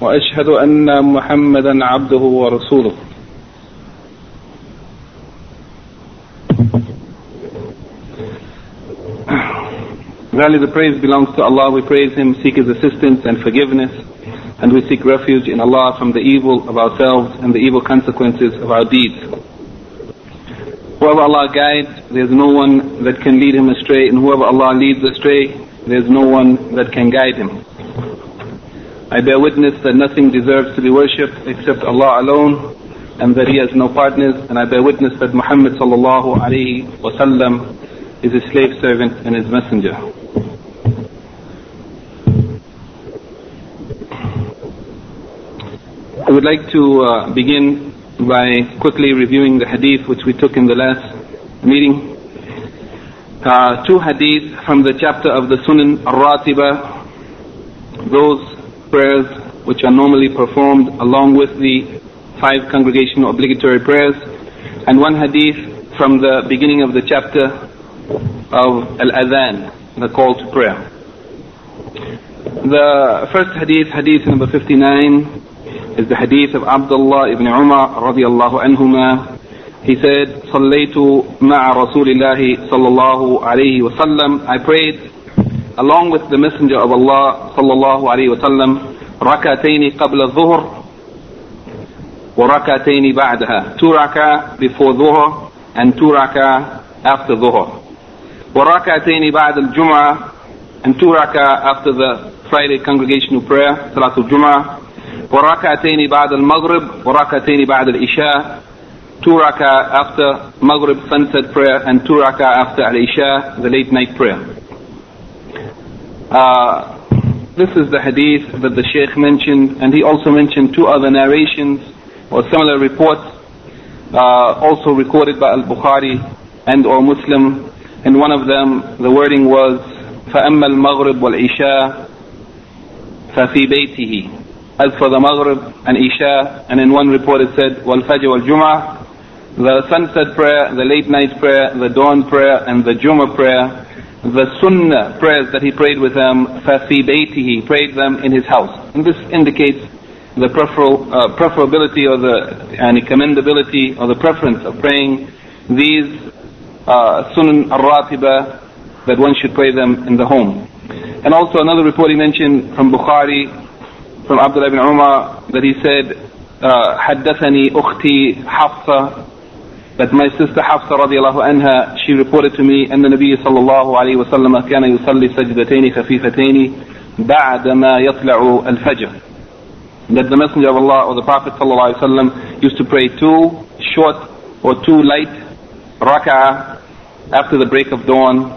وأشهد أن محمدا عبده ورسوله Verily the praise belongs to Allah, we praise Him, seek His assistance and forgiveness, and we seek refuge in Allah from the evil of ourselves and the evil consequences of our deeds. Whoever Allah guides, there is no one that can lead him astray, and whoever Allah leads astray, there is no one that can guide him. I bear witness that nothing deserves to be worshipped except Allah alone, and that He has no partners, and I bear witness that Muhammad sallallahu alayhi wa sallam is His slave servant and His messenger. I would like to begin by quickly reviewing the hadith which we took in the last meeting. Two hadith from the chapter of the Sunan Ar-Ratiba, those prayers which are normally performed along with the five congregational obligatory prayers, and one hadith from the beginning of the chapter of Al-Adhan, the call to prayer. The first hadith, hadith number 59, is the hadith of Abdullah ibn Umar radiallahu anhuma. He said, Sullaitu Ma'a Rasulillahi sallallahu alayhi wa sallam. I prayed along with the Messenger of Allah sallallahu alayhi wa sallam, rakataini qabla dhuhr wa rakataini ba'daha. Two rakah before dhuhr and two rakah after dhuhr. Wa rakataini ba'da al-Jum'ah, and two rakah after the Friday congregational prayer, Salah al-Jum'a. وركعتين بعد المغرب وركعتين بعد العشاء. Two rakah after Maghrib sunset prayer and two rakah after Al-Isha, the late night prayer. This is the hadith that the Sheikh mentioned, and he also mentioned two other narrations or similar reports also recorded by Al-Bukhari and or Muslim. And one of them, the wording was فَأَمَّا الْمَغْرِبُ وَالْعِشَاءُ فَفِي بَيْتِهِ. As for the Maghrib and Isha, and in one report it said, wal Fajr wal Jumu'ah, the sunset prayer, the late night prayer, the dawn prayer, and the Jumu'ah prayer, the Sunnah prayers that he prayed with them, fafi baitihi, he prayed them in his house. And this indicates the preferability or the commendability or the preference of praying these Sunan Ar-Ratiba, that one should pray them in the home. And also another report he mentioned from Bukhari, from Abdullah ibn Umar, that he said, حدثني أختي حفصة, that my sister Hafsa radiallahu anha, she reported to me, أن النبي صلى الله عليه وسلم كان يصلي سجدتين خفيفتين بعدما يطلع الفجر. That the Messenger of Allah or the Prophet صلى الله عليه وسلم used to pray two short or two light raka'ah after the break of dawn.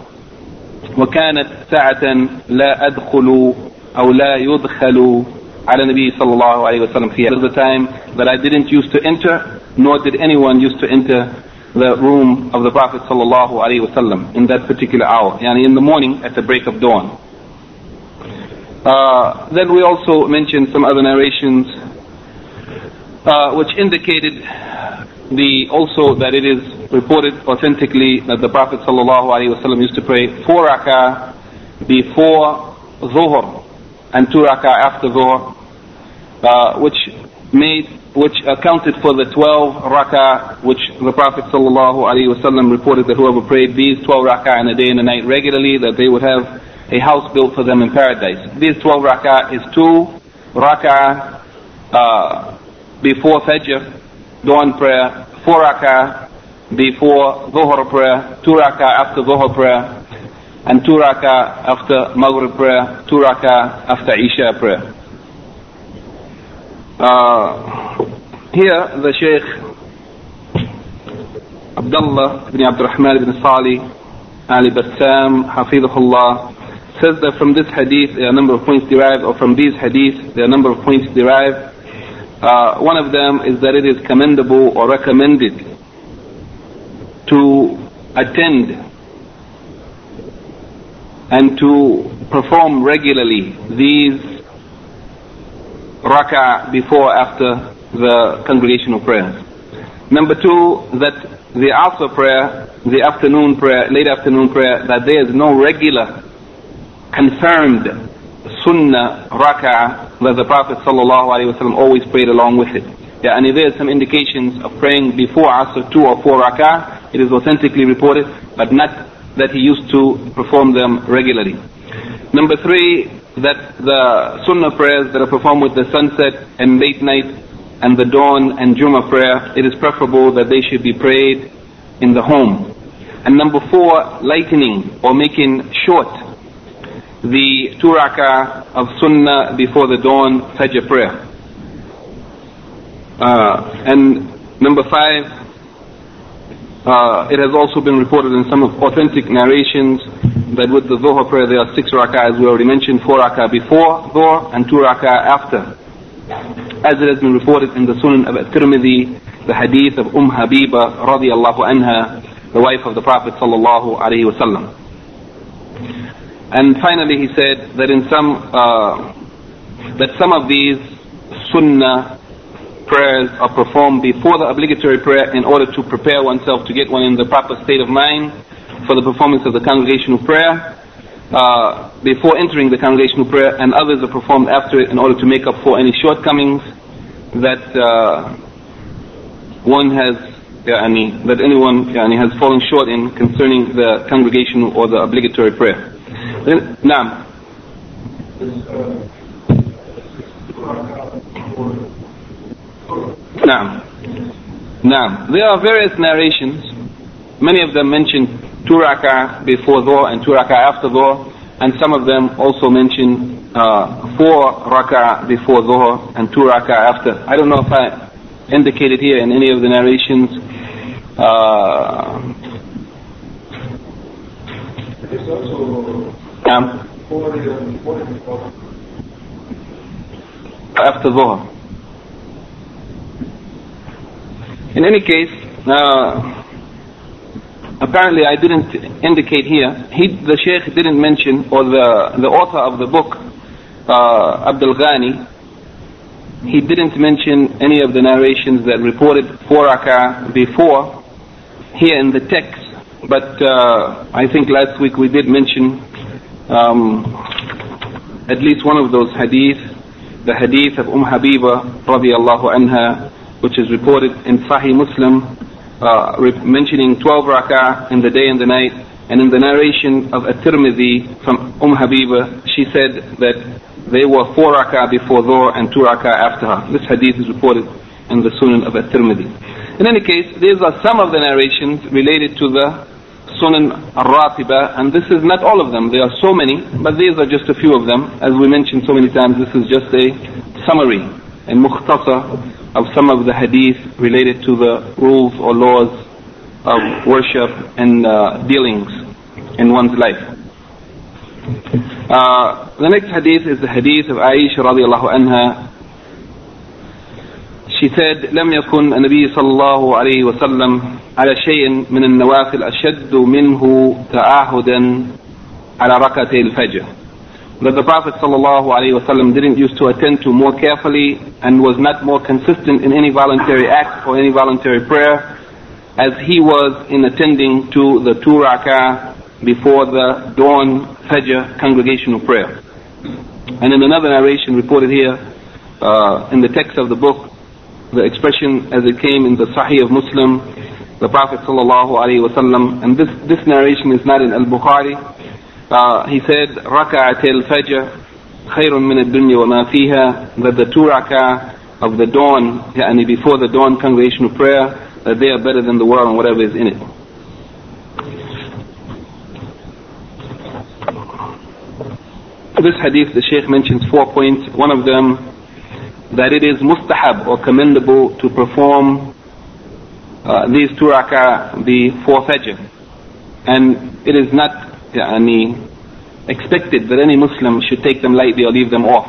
وكانت ساعة لا أدخل أو لا يدخل على النبي صلى الله عليه وسلم فيها. It was a time that I didn't used to enter, nor did anyone used to enter the room of the Prophet صلى الله عليه وسلم in that particular hour, yani in the morning at the break of dawn. Then we also mentioned some other narrations which indicated also that it is reported authentically that the Prophet صلى الله عليه وسلم used to pray four rakah before dhuhr and two rakah after dhuhr, which accounted for the 12 rakah which the Prophet sallallahu alaihi wasallam reported that whoever prayed these 12 rakah in a day and a night regularly, that they would have a house built for them in paradise. These 12 rakah is two rakah before Fajr, dawn prayer, four rakah before dhuhr prayer, two rakah after dhuhr prayer, and two rakah after Maghrib prayer, two rakah after Isha prayer. Here the Sheikh Abdullah ibn Abdurrahman ibn Sali Ali Bassam Hafidhullah says that from this hadith there are a number of points derived, or from these hadith there are a number of points derived. One of them is that it is commendable or recommended to attend and to perform regularly these rak'ah before after the congregational prayers. Number two, that the Asr prayer, the afternoon prayer, late afternoon prayer, that there is no regular confirmed sunnah rak'ah that the Prophet ﷺ always prayed along with it. Yeah, and if there are some indications of praying before Asr 2 or 4 rak'ah, it is authentically reported, but not that he used to perform them regularly. Number three, that the sunnah prayers that are performed with the sunset and late night and the dawn and Jumu'ah prayer, it is preferable that they should be prayed in the home. And number four, lightening or making short the 2 rak'ah of sunnah before the dawn Fajr prayer. And number five, it has also been reported in some authentic narrations that with the Dhuhr prayer there are 6 rak'ah, as we already mentioned, 4 rak'ah before Dhuhr and 2 rak'ah after. As it has been reported in the Sunan of At-Tirmidhi, the hadith of Habiba radiallahu anha, the wife of the Prophet sallallahu alaihi wasallam. And finally he said that in some of these sunnah prayers are performed before the obligatory prayer in order to prepare oneself, to get one in the proper state of mind for the performance of the congregational prayer, before entering the congregational prayer, and others are performed after it in order to make up for any shortcomings that anyone has fallen short in concerning the congregational or the obligatory prayer. Naam. Naam. Naam. There are various narrations. Many of them mention 2 rak'ah before Dhuhr and 2 rak'ah after Dhuhr, and some of them also mention 4 rak'ah before Dhuhr and 2 rak'ah after. I don't know if I indicated here in any of the narrations. It's also after Dhuhr. In any case, apparently I didn't indicate here, the Sheikh didn't mention, or the author of the book, Abdul Ghani, he didn't mention any of the narrations that reported 4 rak'ah before here in the text, but I think last week we did mention at least one of those hadith, the hadith of Habiba radiallahu anha, which is reported in Sahih Muslim, mentioning 12 rak'ah in the day and the night. And in the narration of At-Tirmidhi from Habiba, she said that they were 4 rak'ah before Dhuhr and 2 rak'ah after her. This hadith is reported in the Sunan of At-Tirmidhi. In any case, these are some of the narrations related to the Sunan Ar-Ratiba, and this is not all of them. There are so many, but these are just a few of them. As we mentioned so many times, this is just a summary and mukhtasar of some of the hadith related to the rules or laws of worship and dealings in one's life. The next hadith is the hadith of Aisha radiallahu anha. She said, لم يكن النبي صلى الله عليه وسلم على شيء من النوافل أشد منه تعاهدا على ركعتي الفجر. That the Prophet ﷺ didn't used to attend to more carefully and was not more consistent in any voluntary act or any voluntary prayer as he was in attending to the 2 rak'ah before the dawn Fajr congregational prayer. And in another narration reported here in the text of the book, the expression as it came in the Sahih of Muslim, the Prophet ﷺ, and this narration is not in Al-Bukhari, he said, Raka'atil Fajr khayrun min ad-dunya wa ma fiha, that the 2 rak'ah of the dawn, yani before the dawn congregational prayer, that they are better than the world and whatever is in it. This hadith, the Shaykh mentions 4 points. One of them, that it is mustahab or commendable to perform these 2 rak'ah before Fajr, and it is not expected that any Muslim should take them lightly or leave them off.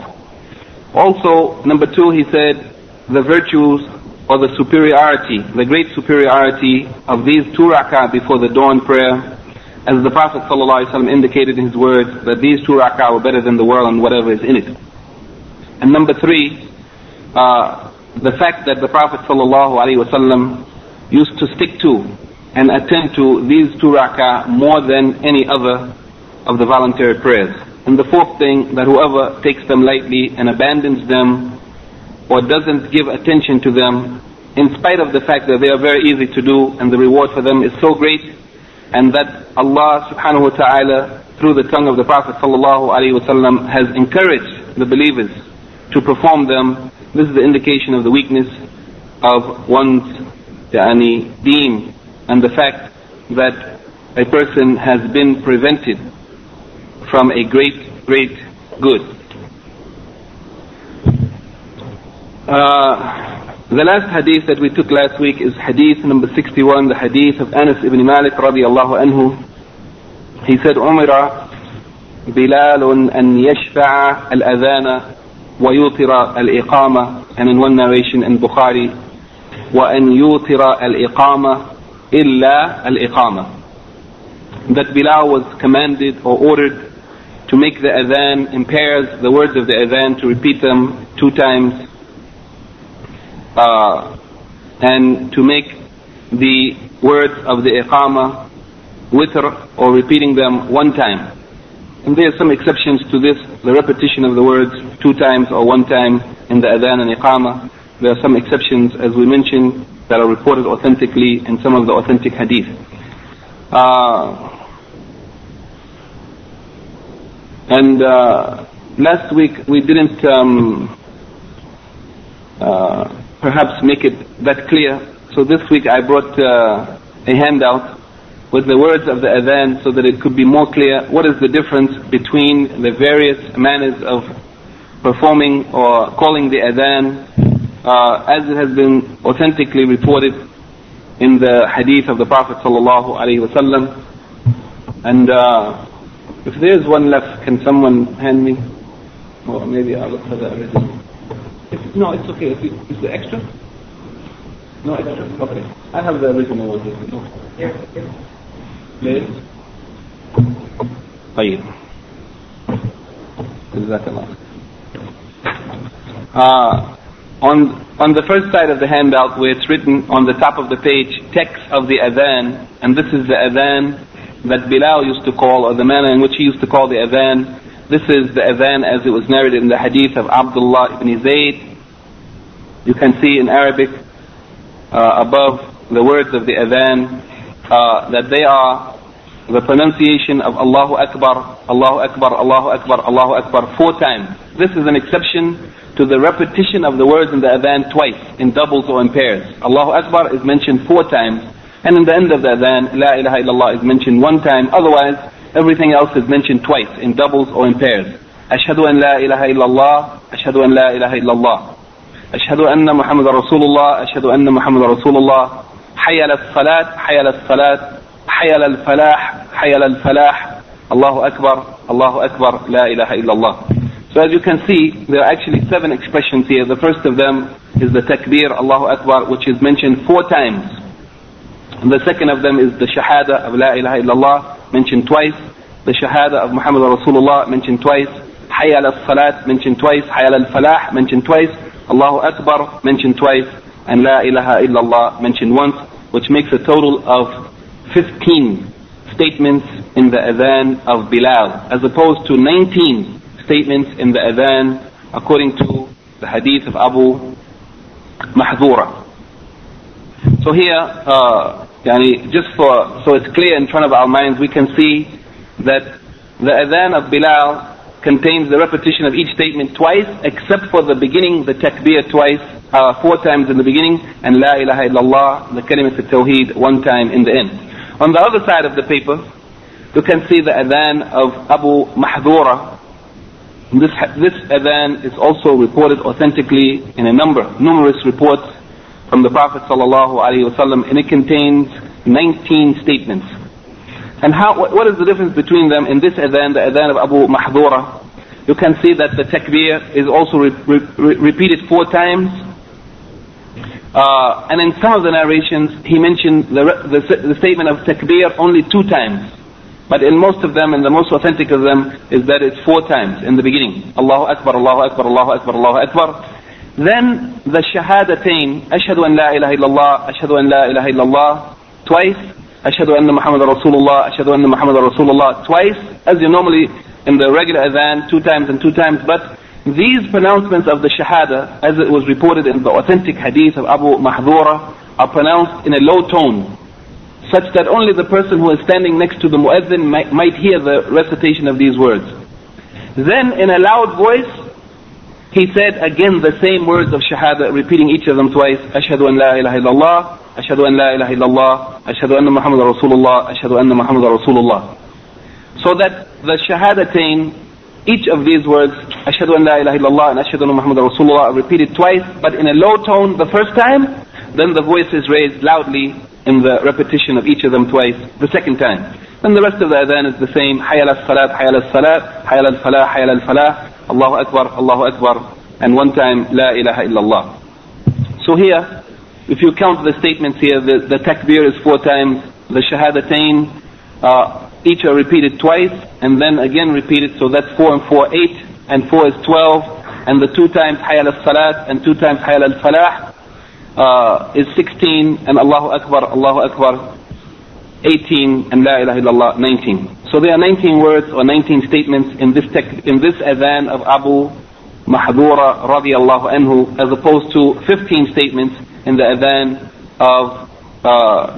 Also, number 2, he said the virtues or the superiority, the great superiority of these two rak'ah before the dawn prayer, as the Prophet ﷺ indicated in his words that these two rak'ah were better than the world and whatever is in it. And number three, the fact that the Prophet ﷺ used to stick to and attend to these two rak'ah more than any other of the voluntary prayers. And the fourth thing, that whoever takes them lightly and abandons them or doesn't give attention to them, in spite of the fact that they are very easy to do and the reward for them is so great, and that Allah subhanahu wa ta'ala through the tongue of the Prophet sallallahu alaihi wasallam has encouraged the believers to perform them, this is the indication of the weakness of one's deen and the fact that a person has been prevented from a great good. The last hadith that we took last week is hadith number 61, the hadith of Anas ibn Malik radiallahu anhu. He said, "Umira Bilalun an yashfa'a al-adhana wa yutira al-iqama," and in one narration in Bukhari, "wa an yutira al-iqama illa al-iqama," that Bilal was commanded or ordered to make the adhan in pairs, the words of the adhan, to repeat them 2 times. And to make the words of the iqama witr, or repeating them 1 time. And there are some exceptions to this, the repetition of the words 2 times or 1 time in the adhan and iqama. There are some exceptions, as we mentioned, that are reported authentically in some of the authentic hadith. Last week we didn't perhaps make it that clear. So this week I brought a handout with the words of the adhan so that it could be more clear what is the difference between the various manners of performing or calling the adhan as it has been authentically reported in the hadith of the Prophet sallallahu alaihi wasallam. And if there is one left, can someone hand me? Or maybe I'll look for that already. No, it's okay. Is there extra? No extra? Okay. I have the original one. Yes. Please. طيب. جزاك الله. On the first side of the handout, where it's written on the top of the page, text of the adhan, and this is the adhan that Bilal used to call, or the manner in which he used to call the adhan. This is the adhan as it was narrated in the hadith of Abdullah ibn Zayd. You can see in Arabic above the words of the adhan that they are the pronunciation of Allahu Akbar, Allahu Akbar, Allahu Akbar, Allahu Akbar 4 times. This is an exception to the repetition of the words in the adhan twice, in doubles or in pairs. Allahu Akbar is mentioned 4 times, and in the end of the adhan, La ilaha illallah is mentioned 1 time. Otherwise, everything else is mentioned twice, in doubles or in pairs. Ashhadu an la ilaha illallah, ashhadu an la ilaha illallah, ashhadu anna Muhammadan Rasulullah, ashhadu anna Muhammadan Rasulullah, hayya ala salat, hayya ala salat, hayya ala al-falah, hayya ala al-falah, Allahu Akbar, la ilaha illallah. So as you can see, there are actually 7 expressions here. The first of them is the takbir, Allahu Akbar, which is mentioned 4 times. And the second of them is the shahada of la ilaha illallah, mentioned twice. The shahada of Muhammad Rasulullah, mentioned twice. Hayya ala salat, mentioned twice. Hayya ala falah, mentioned twice. Allahu Akbar, mentioned twice. And la ilaha illallah, mentioned once, which makes a total of 15 statements in the adhan of Bilal, as opposed to 19 statements in the adhan according to the hadith of Abu Mahdhura. So here, so it's clear in front of our minds, we can see that the adhan of Bilal contains the repetition of each statement twice, except for the beginning, the takbir twice, 4 times in the beginning, and la ilaha illallah, the kalimat al-tawheed, 1 time in the end. On the other side of the paper, you can see the adhan of Abu Mahdhura. This adhan is also reported authentically in numerous reports from the Prophet sallallahu alaihi wasallam, and it contains 19 statements. And what is the difference between them in this adhan, the adhan of Abu Mahdhura? You can see that the takbir is also repeated 4 times, And in some of the narrations he mentioned the statement of takbir only 2 times. But in most of them, and the most authentic of them, is that it's 4 times in the beginning. Allahu Akbar, Allahu Akbar, Allahu Akbar, Allahu Akbar. Then the shahadatain, ashhadu an la ilaha illallah, ashhadu an la ilaha illallah, twice. Ashhadu anna Muhammadan Rasulullah, ashhadu anna Muhammadan Rasulullah, twice. As you normally in the regular adhan, 2 times and 2 times. But these pronouncements of the shahada, as it was reported in the authentic hadith of Abu Mahdhura, are pronounced in a low tone, such that only the person who is standing next to the muezzin might hear the recitation of these words. Then in a loud voice, he said again the same words of shahada, repeating each of them twice. Ashhadu an la ilaha illallah, ashhadu an la ilaha illallah, ashhadu anna Muhammadan Rasulullah, ashhadu anna Muhammadan Rasulullah. So that the shahadatain, each of these words, ashhadu an la ilaha illallah and ashhadu anna Muhammadan Rasulullah, are repeated twice, but in a low tone the first time. Then the voice is raised loudly in the repetition of each of them twice the second time. And the rest of the adhan is the same. Hayya ala salat, hayya ala salat, hayya ala falah, hayya ala falah, Allahu Akbar, and 1 time, la ilaha illallah. So here, if you count the statements here, the takbir is 4 times, the shahadatain, each are repeated twice, and then again repeated, so that's 4 and 4, 8, and 4 is 12, and the 2 times hayya ala salat, and 2 times hayya ala falah, is 16, and Allahu Akbar, 18, and La ilaha illallah, 19. So there are 19 words or 19 statements in this adhan of Abu Mahdhura radiallahu anhu, as opposed to 15 statements in the adhan of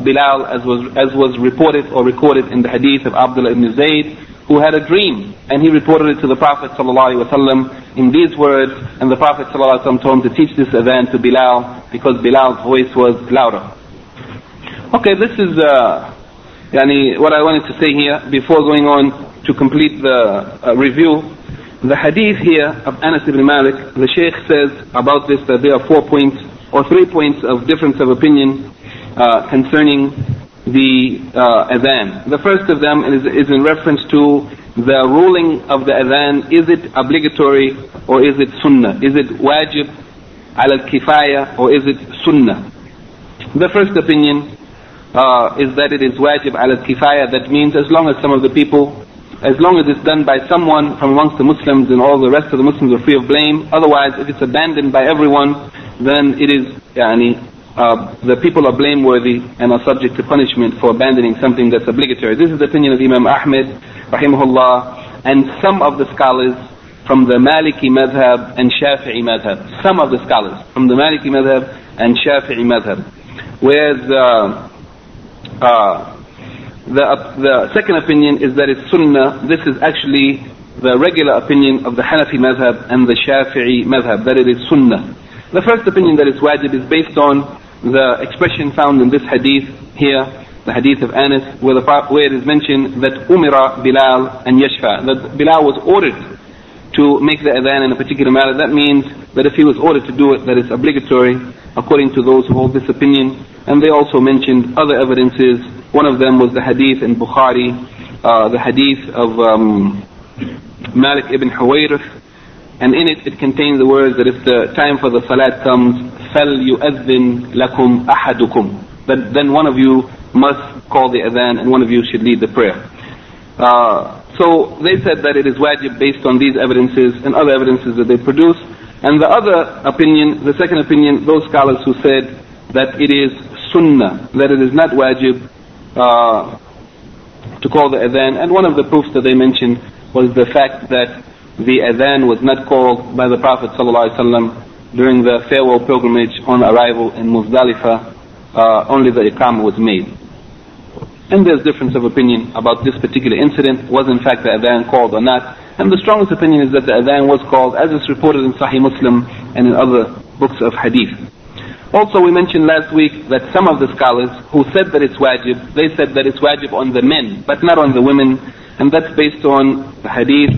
Bilal, as was reported or recorded in the hadith of Abdullah ibn Zayd, who had a dream, and he reported it to the Prophet ﷺ in these words, and the Prophet ﷺ told him to teach this adhan to Bilal, because Bilal's voice was louder. Okay, this is what I wanted to say here before going on to complete the review. The hadith here of Anas ibn Malik, the Shaykh says about this that there are 4 points or 3 points of difference of opinion concerning the adhan. The first of them is in reference to the ruling of the adhan. Is it obligatory or is it sunnah? Is it wajib ala al-kifaya or is it sunnah? The first opinion is that it is wajib ala al-kifaya. That means as long as some of the people, as long as it's done by someone from amongst the Muslims, and all the rest of the Muslims are free of blame. Otherwise, if it's abandoned by everyone, then it is the people are blameworthy and are subject to punishment for abandoning something that's obligatory. This is the opinion of Imam Ahmed rahimahullah, and some of the scholars from the Maliki madhab and Shafi'i madhab. Some of the scholars from the Maliki madhab and Shafi'i madhab. Whereas the second opinion is that it's sunnah. This is actually the regular opinion of the Hanafi madhab and the Shafi'i madhab, that it is sunnah. The first opinion, that it's wajib, is based on the expression found in this hadith here, the hadith of Anas, where it is mentioned that umira Bilal and yashfa, that Bilal was ordered to make the adhan in a particular matter. That means that if he was ordered to do it, that it's obligatory, according to those who hold this opinion. And they also mentioned other evidences. One of them was the hadith in Bukhari, the hadith of Malik ibn al-Huwayrith, and in it contains the words that if the time for the salat comes, فَلْيُؤَذِّن لَكُمْ أَحَدُكُمْ, that then one of you must call the adhan and one of you should lead the prayer. So they said that it is wajib based on these evidences and other evidences that they produce. And the other opinion, the second opinion, those scholars who said that it is sunnah, that it is not wajib to call the adhan. And one of the proofs that they mentioned was the fact that the adhan was not called by the Prophet ﷺ during the farewell pilgrimage on arrival in Muzdalifah. Only the iqamah was made. And there's difference of opinion about this particular incident. Was in fact the adhan called or not? And the strongest opinion is that the adhan was called, as is reported in Sahih Muslim and in other books of hadith. Also, we mentioned last week that some of the scholars who said that it's wajib, they said that it's wajib on the men but not on the women. And that's based on the hadith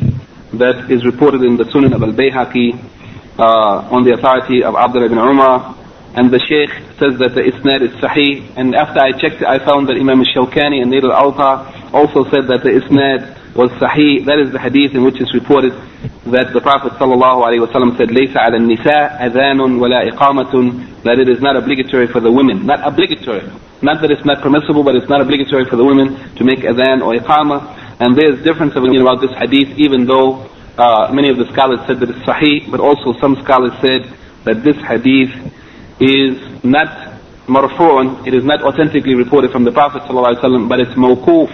that is reported in the Sunan of Al-Bayhaqi on the authority of Abdullah ibn Umar, and the Shaykh says that the isnad is sahih. And after I checked, I found that Imam al-Shawkani and Nail al-Awta also said that the isnad was sahih. That is the hadith in which is reported that the Prophet ﷺ said, لَيْسَ عَلَى النِّسَاءِ أَذَانٌ وَلَا إِقَامَةٌ, that it is not obligatory for the women, not obligatory, not that it's not permissible, but it's not obligatory for the women to make adhan or iqamah. And there's difference about this hadith, even though many of the scholars said that it's sahih, but also some scholars said that this hadith is not marfu'un, it is not authentically reported from the Prophet ﷺ, but it's mawquf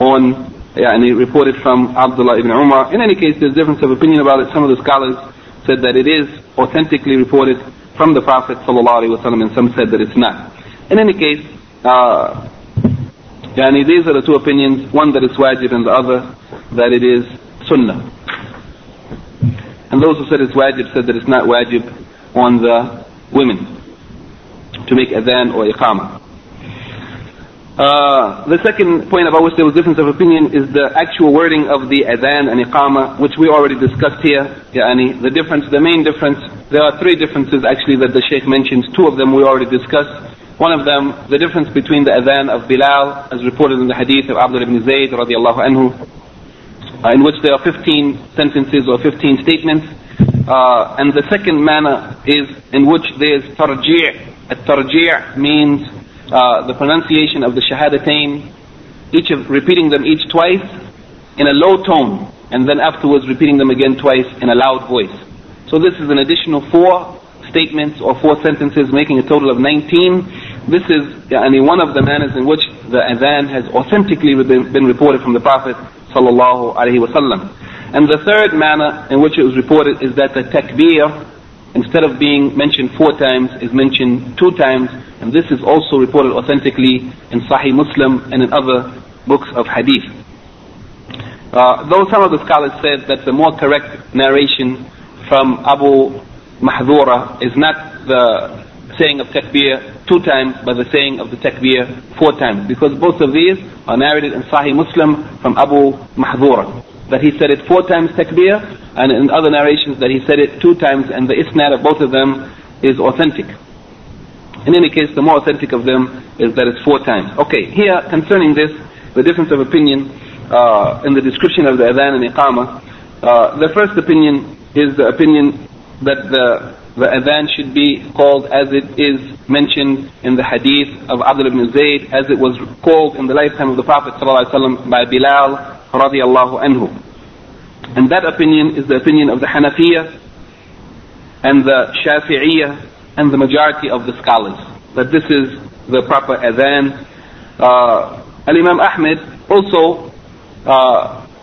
on, and he reported from Abdullah ibn Umar. In any case, there's difference of opinion about it. Some of the scholars said that it is authentically reported from the Prophet ﷺ, and some said that it's not. In any case, these are the two opinions, one that is wajib and the other that it is sunnah. And those who said it's wajib said that it's not wajib on the women to make adhan or iqamah. The second point about which there was difference of opinion is the actual wording of the adhan and iqamah, which we already discussed here. The difference, the main difference, there are three differences actually that the Sheikh mentions. Two of them we already discussed. One of them, the difference between the adhan of Bilal, as reported in the hadith of Abdullah ibn Zayd radiallahu anhu, in which there are 15 sentences or 15 statements. And the second manner is in which there is tarji'. At-tarji' means the pronunciation of the shahadatain, repeating them each twice in a low tone, and then afterwards repeating them again twice in a loud voice. So this is an additional 4 statements or 4 sentences, making a total of 19. This is one of the manners in which the adhan has authentically been reported from the Prophet sallallahu alaihi wasallam. And the third manner in which it was reported is that the takbir, instead of being mentioned 4 times, is mentioned 2 times. And this is also reported authentically in Sahih Muslim and in other books of hadith. Though some of the scholars said that the more correct narration from Abu Mahdhura is not the saying of takbir 2 times, but the saying of the takbir 4 times, because both of these are narrated in Sahih Muslim from Abu Mahdhura, that he said it 4 times takbir, and in other narrations that he said it 2 times, and the isnad of both of them is authentic. In any case, the more authentic of them is that it's 4 times. Okay, here concerning this, the difference of opinion in the description of the adhan and iqamah, the first opinion is the opinion that the adhan should be called as it is mentioned in the hadith of Abdullah ibn Zayd, as it was called in the lifetime of the Prophet ﷺ by Bilal radiallahu anhu. And that opinion is the opinion of the Hanafiya and the Shafi'iyya and the majority of the scholars, that this is the proper adhan. Al-Imam Ahmed also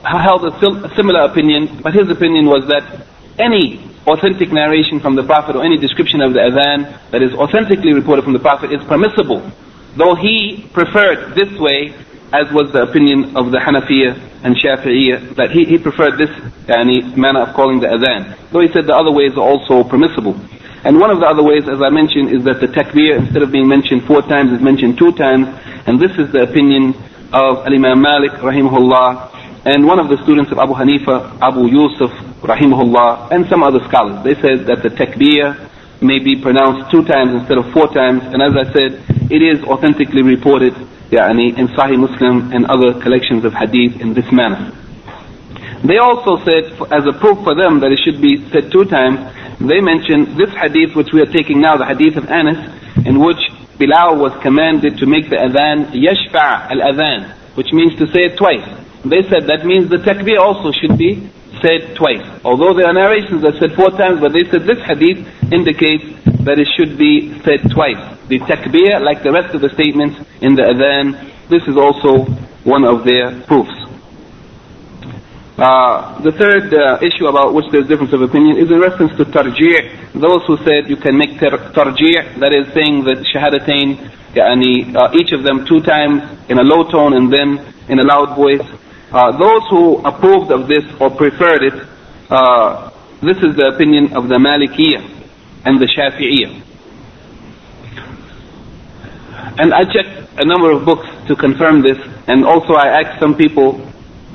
held a similar opinion, but his opinion was that any authentic narration from the Prophet or any description of the adhan that is authentically reported from the Prophet is permissible, though he preferred this way, as was the opinion of the Hanafiya and Shafi'iyya, that he preferred this manner of calling the adhan, though he said the other ways are also permissible. And one of the other ways, as I mentioned, is that the takbir, instead of being mentioned 4 times, is mentioned 2 times, and this is the opinion of Al-Imam Malik rahimahullah, and one of the students of Abu Hanifa, Abu Yusuf rahimahullah, and some other scholars. They said that the takbir may be pronounced 2 times instead of 4 times, and as I said, it is authentically reported in Sahih Muslim and other collections of hadith in this manner. They also said, as a proof for them that it should be said 2 times, they mentioned this hadith which we are taking now, the hadith of Anas, in which Bilal was commanded to make the adhan, yashfa' al-adhan, which means to say it twice. They said that means the takbir also should be said twice, although there are narrations that said 4 times, but they said this hadith indicates that it should be said twice. The takbir, like the rest of the statements in the adhan, this is also one of their proofs. The third issue about which there's difference of opinion is in reference to tarji'. Those who said you can make tarji', that is saying the shahadatain, each of them 2 times in a low tone and then in a loud voice. Those who approved of this or preferred it, this is the opinion of the Malikiyya and the Shafi'iyya. And I checked a number of books to confirm this, and also I asked some people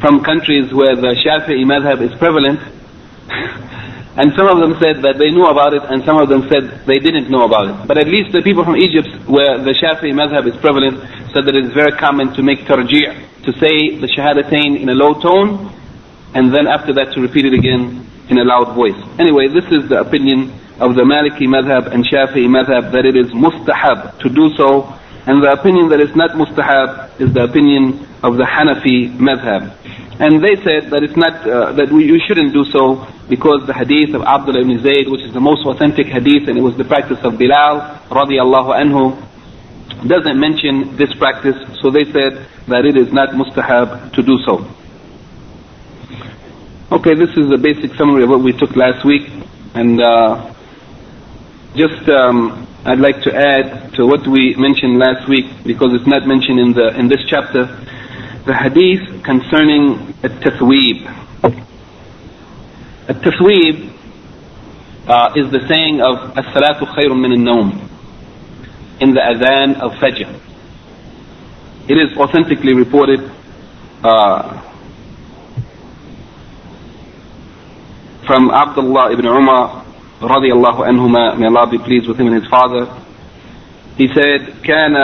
from countries where the Shafi'i madhab is prevalent And some of them said that they knew about it, and some of them said they didn't know about it. But at least the people from Egypt, where the Shafi'i madhab is prevalent, said that it's very common to make tarji', to say the shahadatain in a low tone, and then after that to repeat it again in a loud voice. Anyway, this is the opinion of the Maliki madhab and Shafi'i madhab, that it is mustahab to do so, and the opinion that it's not mustahab is the opinion of the Hanafi madhab. And they said that it's not you shouldn't do so because the hadith of Abdullah ibn Zayd, which is the most authentic hadith, and it was the practice of Bilal radiyallahu anhu, doesn't mention this practice. So they said that it is not mustahab to do so. Okay, this is the basic summary of what we took last week, and I'd like to add to what we mentioned last week, because it's not mentioned in this chapter. The hadith concerning at-tasweeb. At-tasweeb is the saying of as-salatu khayrun min an-nawm in the adhan of Fajr. It is authentically reported from Abdullah ibn Umar radiyallahu anhuma, may Allah be pleased with him and his father. He said, كان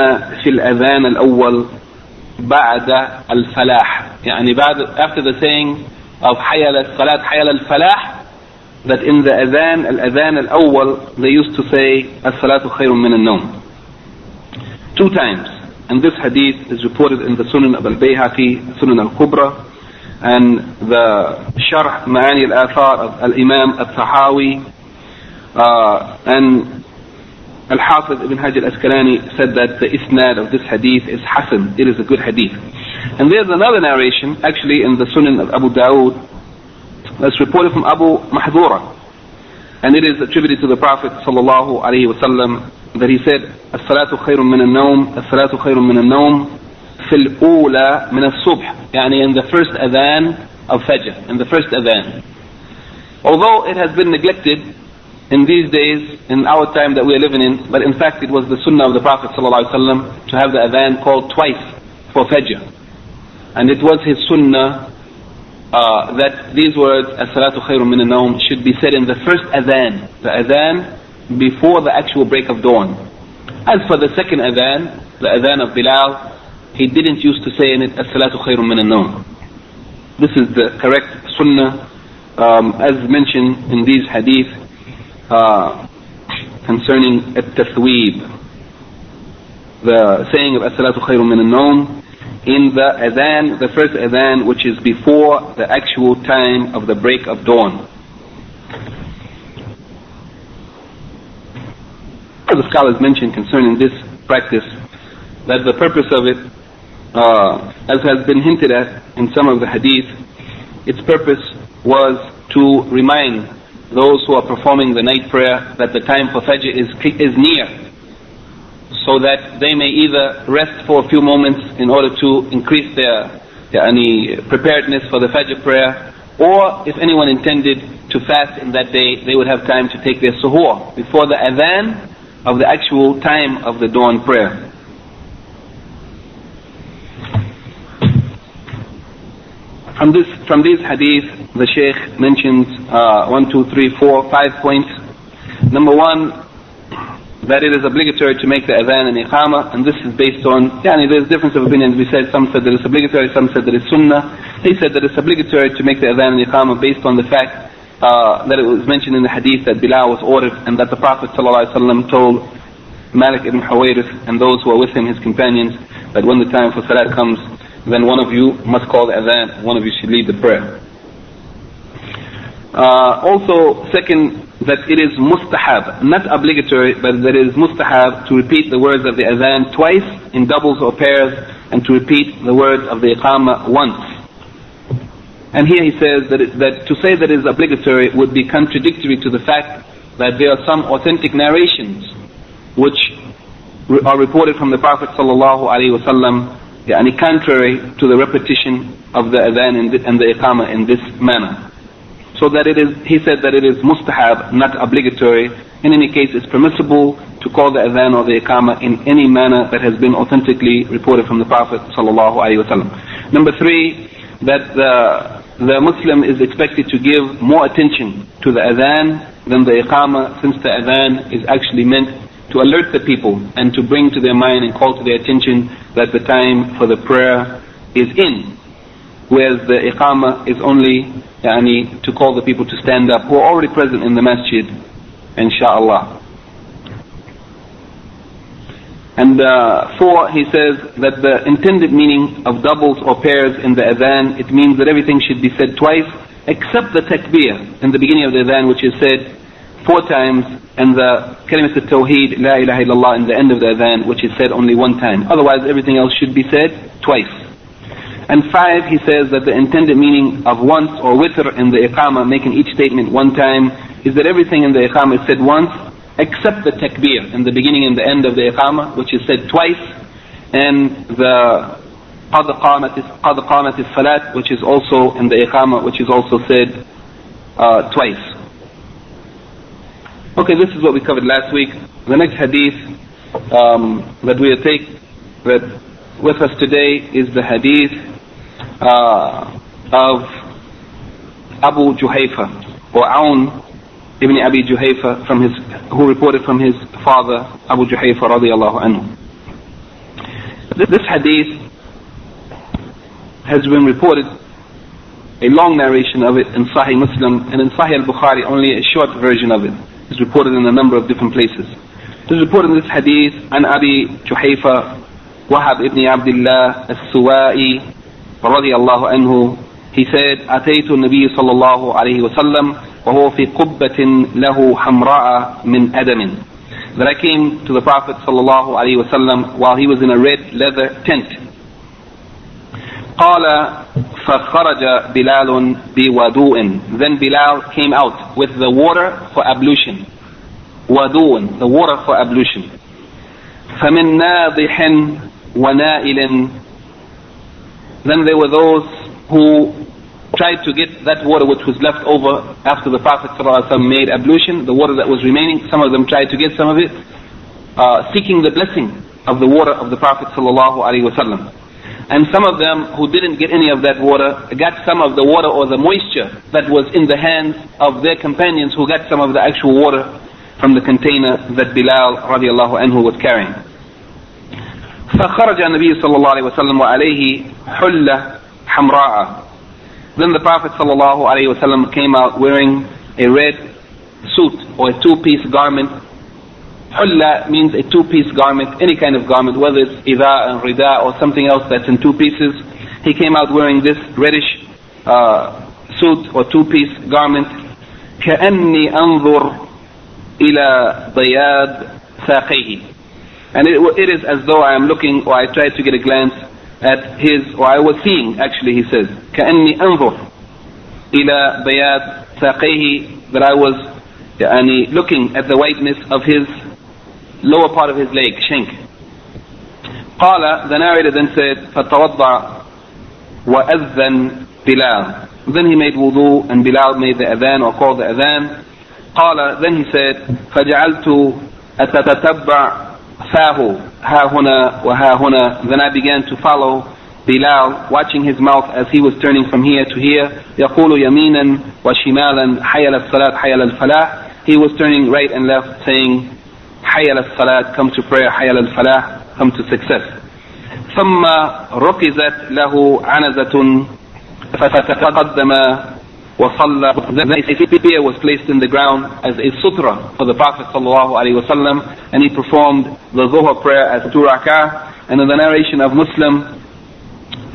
في الأذان الأول بعد الفلاح, يعني بعد, after the saying of حيال الصلاة حيال الفلاح, that in the adhan, al-adhan al-awwal, they used to say الصلاة خير من النوم 2 times. And this hadith is reported in the Sunan of Al-Bayhaqi, Sunan Al-Kubra, and the Sharh Ma'ani Al-Athar of Al-Imam Al-Tahawi, and Al-Hafiz Ibn Hajar Asqalani said that the isnad of this hadith is hasan, it is a good hadith. And there's another narration actually in the Sunan of Abu Dawood that's reported from Abu Mahdhura, and it is attributed to the Prophet sallallahu alaihi wasallam that he said, as-salatu khayrun min an-nawm, as-salatu khayrun min an-nawm fil ula min as-subh, yani in the first adhan of Fajr, in the first adhan. Although it has been neglected in these days, in our time that we are living in, but in fact it was the sunnah of the Prophet ﷺ to have the adhan called twice for Fajr. And it was his sunnah that these words, as-salatu khayrun min an-nawm, should be said in the first adhan, the adhan before the actual break of dawn. As for the second adhan, the adhan of Bilal, he didn't used to say in it, as-salatu khayrun min an-nawm. This is the correct sunnah, as mentioned in these hadith, concerning at-tasweeb, the saying of as-salatu khayrun min an-nawm in the adhan, the first adhan, which is before the actual time of the break of dawn. The scholars mentioned concerning this practice that the purpose of it, as has been hinted at in some of the hadith, its purpose was to remind those who are performing the night prayer that the time for Fajr is near, so that they may either rest for a few moments in order to increase their any preparedness for the Fajr prayer, or if anyone intended to fast in that day, they would have time to take their suhoor before the adhan of the actual time of the dawn prayer. From these hadith, the Shaykh mentions 5 points. Number one, that it is obligatory to make the adhan and iqamah, and this is based on, there's difference of opinions. We said, some said that it's obligatory, some said that it's sunnah. They said that it's obligatory to make the adhan and iqamah based on the fact that it was mentioned in the hadith that Bilal was ordered, and that the Prophet ﷺ told Malik ibn al-Huwayrith and those who are with him, his companions, that when the time for salat comes, then one of you must call the adhan, one of you should lead the prayer. Also, second, that it is mustahab, not obligatory, but that it is mustahab to repeat the words of the adhan twice in doubles or pairs, and to repeat the words of the iqamah once. And here he says that to say that it is obligatory would be contradictory to the fact that there are some authentic narrations which are reported from the Prophet sallallahu alaihi wasallam, and contrary to the repetition of the adhan and the iqamah in this manner. So that it is, he said that it is mustahab, not obligatory. In any case, it's permissible to call the adhan or the iqamah in any manner that has been authentically reported from the Prophet sallallahu alaihi wasallam. Number 3, that the the Muslim is expected to give more attention to the adhan than the iqamah, since the adhan is actually meant to alert the people and to bring to their mind and call to their attention that the time for the prayer is in, whereas the iqamah is only to call the people to stand up who are already present in the masjid, insha'Allah. And four, he says that the intended meaning of doubles or pairs in the adhan, it means that everything should be said twice except the takbir in the beginning of the adhan, which is said 4 times, and the kalimat al-tawheed, la ilaha illallah, in the end of the adhan, which is said only 1 time. Otherwise everything else should be said twice. And 5, he says that the intended meaning of once or witr in the iqamah, making each statement 1 time, is that everything in the iqamah is said once except the takbir in the beginning and the end of the iqamah, which is said twice, and the qad qamat as-salat, which is also in the iqamah, which is also said twice. Okay, this is what we covered last week. The next hadith that we will take with us today is the hadith of Abu Juhayfa, or Aun Ibn Abi Juhayfa, who reported from his father Abu Juhayfa radiyallahu anhu. This hadith has been reported, a long narration of it in Sahih Muslim, and in Sahih al-Bukhari only a short version of it is reported in a number of different places. This is reported in this hadith an Abi Juhayfa, Wahab ibn Abdullah al-Suwa'i radiyallahu anhu. He said, أتيت النبي صلى الله عليه وسلم وهو في قبة له حمراء من أدم. That I came to the Prophet صلى الله عليه وسلم while he was in a red leather tent. قال فخرج بلال بوضوء. Then Bilal came out with the water for ablution. وضوء, the water for ablution. فمن ناضح ونائل. Then there were those who tried to get that water which was left over after the Prophet ﷺ made ablution, the water that was remaining. Some of them tried to get some of it, seeking the blessing of the water of the Prophet ﷺ. And some of them who didn't get any of that water got some of the water or the moisture that was in the hands of their companions, who got some of the actual water from the container that Bilal radiallahu anhu was carrying. فَخَرَجَ النَّبِيُّ صَلَّى اللَّهُ عَلَيْهِ وَسَلَّمَ وَعَلَيْهِ حُلَّةٌ Hamra'a. Then the Prophet ﷺ came out wearing a red suit or a two-piece garment. Hulla means a two-piece garment, any kind of garment, whether it's idha and rida or something else that's in 2 pieces. He came out wearing this reddish suit or two-piece garment. كَأَنِّي أَنْظُرْ إِلَى ضَيَادْ سَاقِيهِ. And it is as though I am looking, or I tried to get a glance at his, or I was seeing actually, he says, كَأَنِّي أَنْظُرْ إِلَى بَيَادْ سَاقَيْهِ, that I was looking at the whiteness of his lower part of his leg, shank. قَالَ, the narrator then said, فَتَوَضَّعْ وَأَذَّنْ بِلَالْ. Then he made wudu and Bilal made the adhan, or called the adhan. قَالَ, then he said, فَجَعَلْتُ أَتَتَتَبَّعْ فَاهُ هَا هُنَا وَهَا هُنَا. Then I began to follow Bilal, watching his mouth as he was turning from here to here. يَقُولُ يَمِينًا وَشِمَالًا حَيَّ الصَّلَاةِ حَيَّ الْفَلَاحِ. He was turning right and left saying, حَيَّ الصَّلَاةِ, come to prayer, حَيَّ الْفَلَاحِ, come to success. ثُمَّ رُكِزَتْ لَهُ عَنَزَةٌ فَتَقَدَّمَ وَصَلَّى. Then a spear was placed in the ground as a sutra for the Prophet ﷺ, and he performed the Dhuhr prayer as 2 rak'ah. And in the narration of Muslim,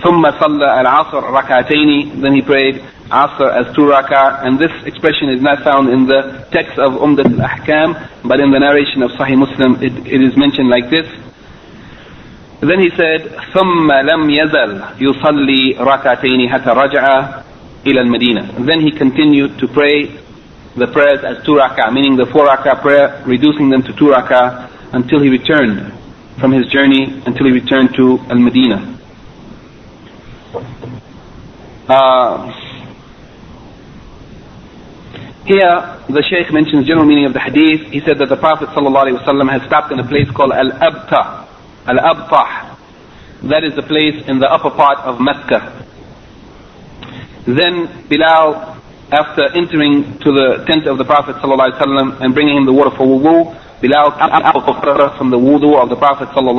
ثُمَّ صَلَّى الْعَصْرَ رَكَعَتَيْنِ. Then he prayed Asr as 2 rak'ah. And this expression is not found in the text of Umdat Al-Ahkam, but in the narration of Sahih Muslim it is mentioned like this. Then he said, ثُمَّ لَمْ يَزَلْ يُصَلِّي رَكَعَتَيْنِ حَتَّى رَجَعَ إلى المدينة. Then he continued to pray the prayers as 2 rak'ah, meaning the 4 rak'ah prayer, reducing them to 2 rak'ah, until he returned from his journey, until he returned to Al-Medina. Here the Shaykh mentions general meaning of the hadith. He said that the Prophet ﷺ has stopped in a place called Al-Abtah. Al-Abtah, that is the place in the upper part of Mecca. Then Bilal, after entering to the tent of the Prophet ﷺ and bringing him the water for wudu, Bilal out from the wudu of the Prophet ﷺ,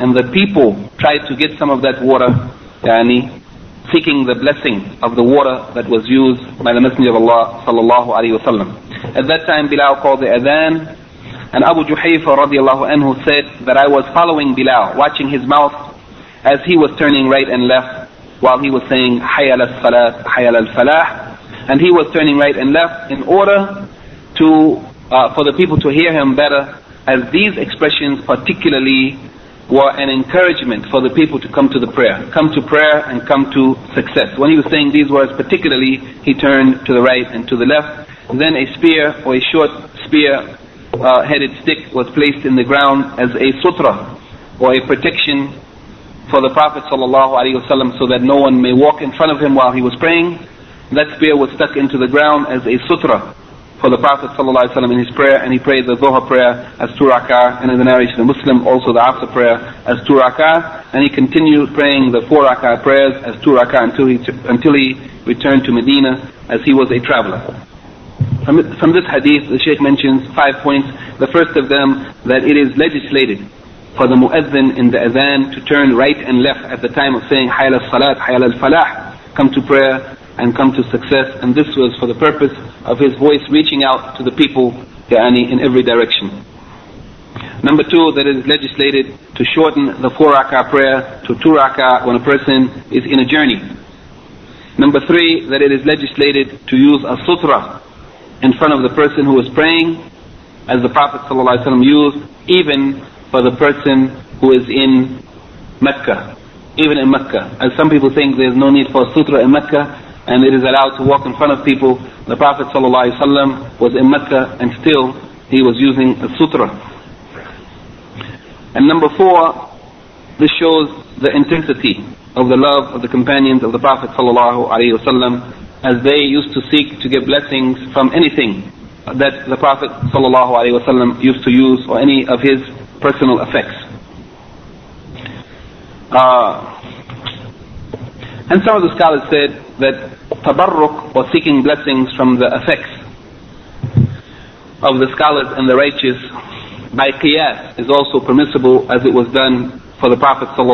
and the people tried to get some of that water, seeking the blessing of the water that was used by the Messenger of Allah ﷺ. At that time Bilal called the Adhan, and Abu Juhayfa radiallahu anhu said that I was following Bilal, watching his mouth as he was turning right and left while he was saying Hayal al-Salat, Hayal al-Falah, and he was turning right and left in order to for the people to hear him better, as these expressions particularly were an encouragement for the people to come to the prayer, come to prayer and come to success. When he was saying these words particularly, he turned to the right and to the left. Then a spear, or a short spear headed stick, was placed in the ground as a sutra, or a protection for the Prophet ﷺ, so that no one may walk in front of him while he was praying. That spear was stuck into the ground as a sutra for the Prophet ﷺ in his prayer, and he prayed the Dhuhr prayer as 2 rak'ah, and in the narration of Muslim also the Asr prayer as 2 rak'ah, and he continued praying the 4 rak'ah prayers as 2 rak'ah until he returned to Medina, as he was a traveler. From this hadith, the Shaykh mentions 5 points. The first of them, that it is legislated for the mu'adhin in the adhan to turn right and left at the time of saying Hayal al-Salat, Hayal al-Falah, come to prayer and come to success, and this was for the purpose of his voice reaching out to the people in every direction. Number two, that it is legislated to shorten the 4 rak'ah prayer to 2 rak'ah when a person is in a journey. Number three, that it is legislated to use a sutra in front of the person who is praying, as the Prophet ﷺ used, even for the person who is in Mecca, even in Mecca. As some people think there's no need for a sutra in Mecca, and it is allowed to walk in front of people. The Prophet ﷺ was in Mecca and still he was using a sutra. And number four, this shows the intensity of the love of the companions of the Prophet ﷺ, as they used to seek to get blessings from anything that the Prophet ﷺ used to use, or any of his personal effects. And some of the scholars said that tabarruk, or seeking blessings from the effects of the scholars and the righteous, by qiyas, is also permissible, as it was done for the Prophet ﷺ.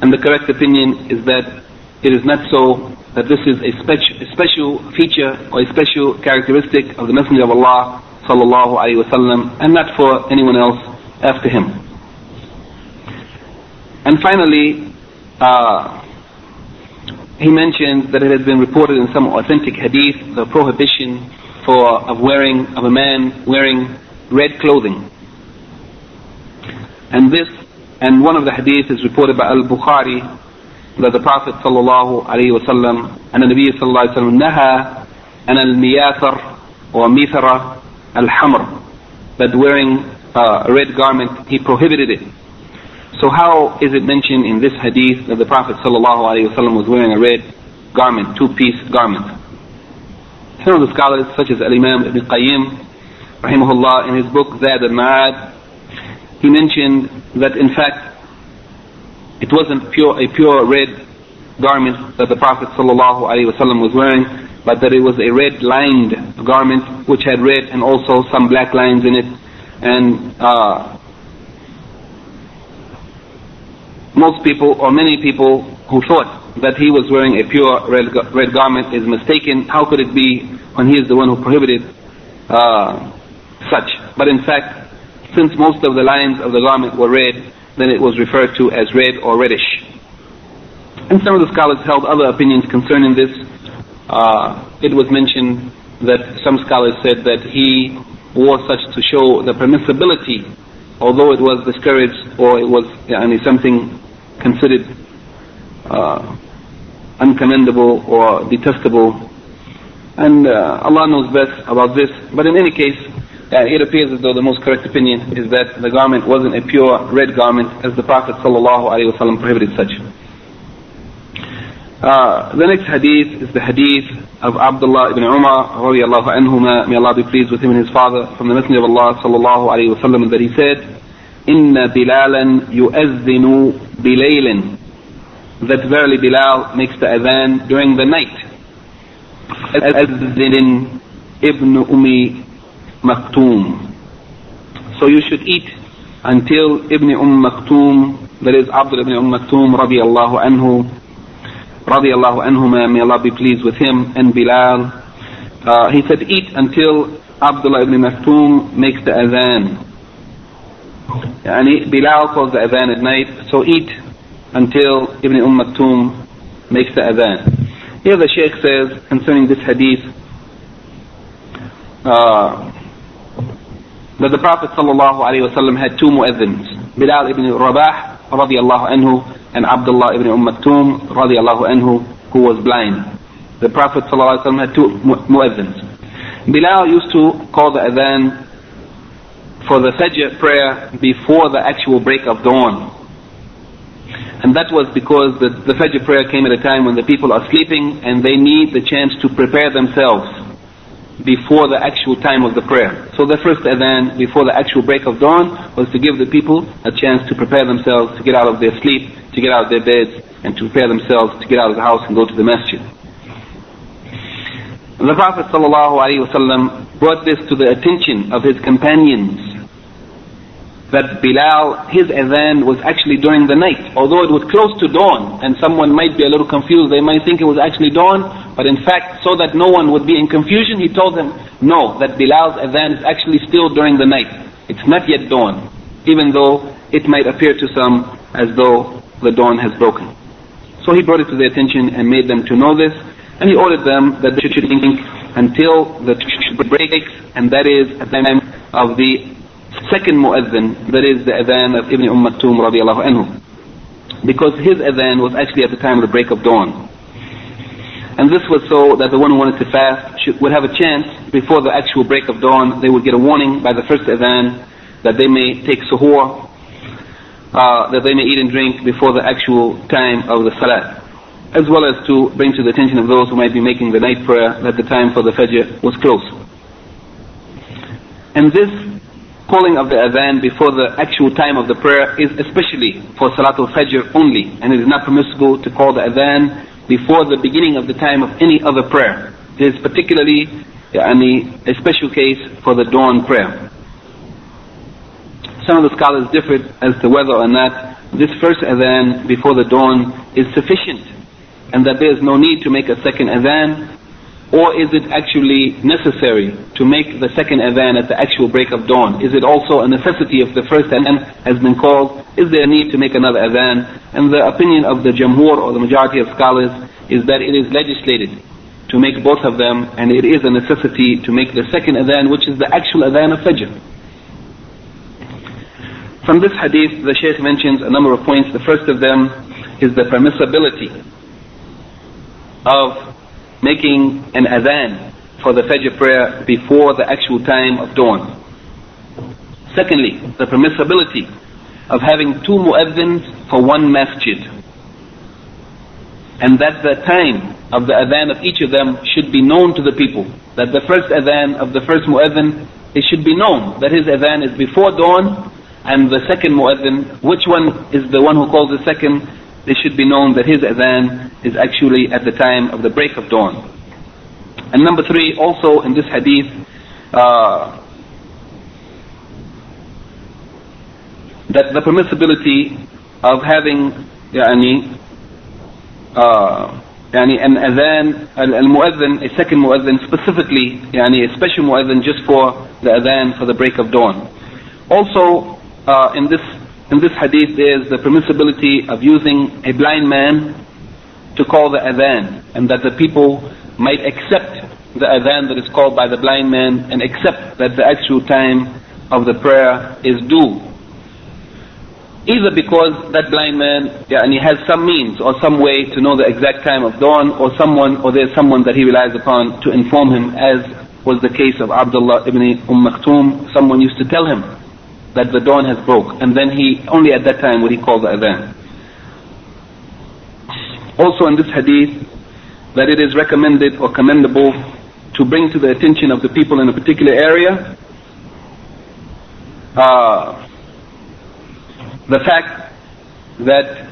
And the correct opinion is that it is not so, that this is a special feature or a special characteristic of the Messenger of Allah ﷺ, and not for anyone else after him. And finally, he mentioned that it has been reported in some authentic hadith the prohibition of a man wearing red clothing. And one of the hadith is reported by al-Bukhari, that the Prophet sallallahu alaihi wasallam and the Nabi sallallahu alaihi wasallam naha an al-miyathar or mithara al-hamr, that wearing a red garment, he prohibited it. So how is it mentioned in this hadith that the Prophet ﷺ was wearing a red garment, two-piece garment? Some of the scholars, such as Al-Imam Ibn Qayyim, rahimahullah, in his book Zad al-Ma'ad, he mentioned that in fact it wasn't a pure red garment that the Prophet ﷺ was wearing, but that it was a red-lined garment which had red and also some black lines in it, and most people, or many people, who thought that he was wearing a pure red garment is mistaken. How could it be when he is the one who prohibited such? But in fact, since most of the lines of the garment were red, then it was referred to as red or reddish. And some of the scholars held other opinions concerning this. It was mentioned that some scholars said that he wore such to show the permissibility, although it was discouraged, or it was something considered uncommendable or detestable, and Allah knows best about this. But in any case, it appears as though the most correct opinion is that the garment wasn't a pure red garment, as the Prophet ﷺ prohibited such. The next hadith is the hadith of Abdullah ibn Umar radiyallahu anhuma, may Allah be pleased with him and his father, from the Messenger of Allah sallallahu alayhi wa sallam, that he said, Inna Bilalan yu'azzinu bilaylan that verily Bilal makes the adhan during the night. Al-Adhan ibn Umm Maktum. So you should eat until Ibn Umm Maktum, that is Abdullah ibn Umm Maktum radiyallahu anhuma, may Allah be pleased with him and Bilal. He said, eat until Abdullah ibn Maktum makes the adhan. And Bilal calls the adhan at night, so eat until Ibn Umm Maktum makes the adhan. Here the Shaykh says concerning this hadith, that the Prophet ﷺ had two mu'adhins, Bilal ibn Rabah radiyallahu anhu and Abdullah ibn Umm Maktum radiyallahu anhu, who was blind. The Prophet ﷺ had two mu'adhins. Bilal used to call the adhan for the Fajr prayer before the actual break of dawn. And that was because the Fajr prayer came at a time when the people are sleeping and they need the chance to prepare themselves before the actual time of the prayer. So the first adhan before the actual break of dawn was to give the people a chance to prepare themselves, to get out of their sleep, to get out of their beds, and to prepare themselves to get out of the house and go to the masjid. The Prophet ﷺ brought this to the attention of his companions, that Bilal, his adhan was actually during the night, although it was close to dawn, and someone might be a little confused, they might think it was actually dawn, but in fact, so that no one would be in confusion, he told them, no, that Bilal's adhan is actually still during the night. It's not yet dawn, even though it might appear to some as though the dawn has broken. So he brought it to their attention and made them to know this, and he ordered them that they should think until the breaks, and that is at the time of the second mu'adhin, that is the adhan of Ibn Umm Maktum radiyallahu anhu, because his adhan was actually at the time of the break of dawn. And this was so that the one who wanted to fast would have a chance before the actual break of dawn. They would get a warning by the first adhan that they may take suhoor, that they may eat and drink before the actual time of the salat, as well as to bring to the attention of those who might be making the night prayer that the time for the Fajr was close. And this calling of the adhan before the actual time of the prayer is especially for Salatul Fajr only, and it is not permissible to call the adhan before the beginning of the time of any other prayer. It is particularly a special case for the dawn prayer. Some of the scholars differed as to whether or not this first adhan before the dawn is sufficient, and that there is no need to make a second adhan, or is it actually necessary to make the second adhan at the actual break of dawn? Is it also a necessity if the first adhan has been called? Is there a need to make another adhan? And the opinion of the jamhur, or the majority of scholars, is that it is legislated to make both of them, and it is a necessity to make the second adhan, which is the actual adhan of Fajr. From this hadith, the Shaykh mentions a number of points. The first of them is the permissibility of making an adhan for the Fajr prayer before the actual time of dawn. Secondly, the permissibility of having two mu'adhins for one masjid, and that the time of the adhan of each of them should be known to the people, that the first adhan of the first mu'adhin, it should be known that his adhan is before dawn, and the second mu'adhin, which one is the one who calls the second, it should be known that his adhan is actually at the time of the break of dawn. And number three, also in this hadith, that the permissibility of having an adhan, al-mu'adhin, a second mu'adhin specifically, a special mu'adhin just for the adhan for the break of dawn. Also, in this hadith, there is the permissibility of using a blind man to call the adhan, and that the people might accept the adhan that is called by the blind man, and accept that the actual time of the prayer is due, either because that blind man and he has some means or some way to know the exact time of dawn, or there's someone that he relies upon to inform him, as was the case of Abdullah ibn Umm Maktum. Someone used to tell him that the dawn has broke, and then he only at that time would he call the adhan. Also in this hadith, that it is recommended or commendable to bring to the attention of the people in a particular area the fact that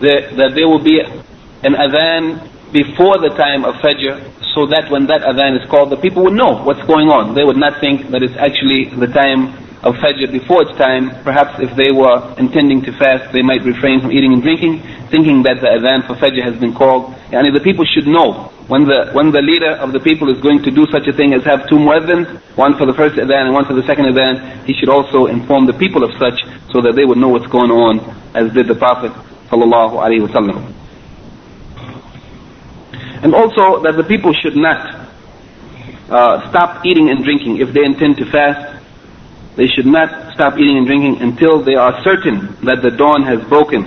that there will be an adhan before the time of Fajr, so that when that adhan is called, the people would know what's going on. They would not think that it's actually the time of Fajr before its time. Perhaps if they were intending to fast, they might refrain from eating and drinking, thinking that the adhan for Fajr has been called. And if the people should know, when the leader of the people is going to do such a thing as have two muadhans, one for the first adhan and one for the second adhan, he should also inform the people of such, so that they would know what's going on, as did the Prophet sallallahu alaihi wasallam. And also that the people should not stop eating and drinking. If they intend to fast, they should not stop eating and drinking until they are certain that the dawn has broken.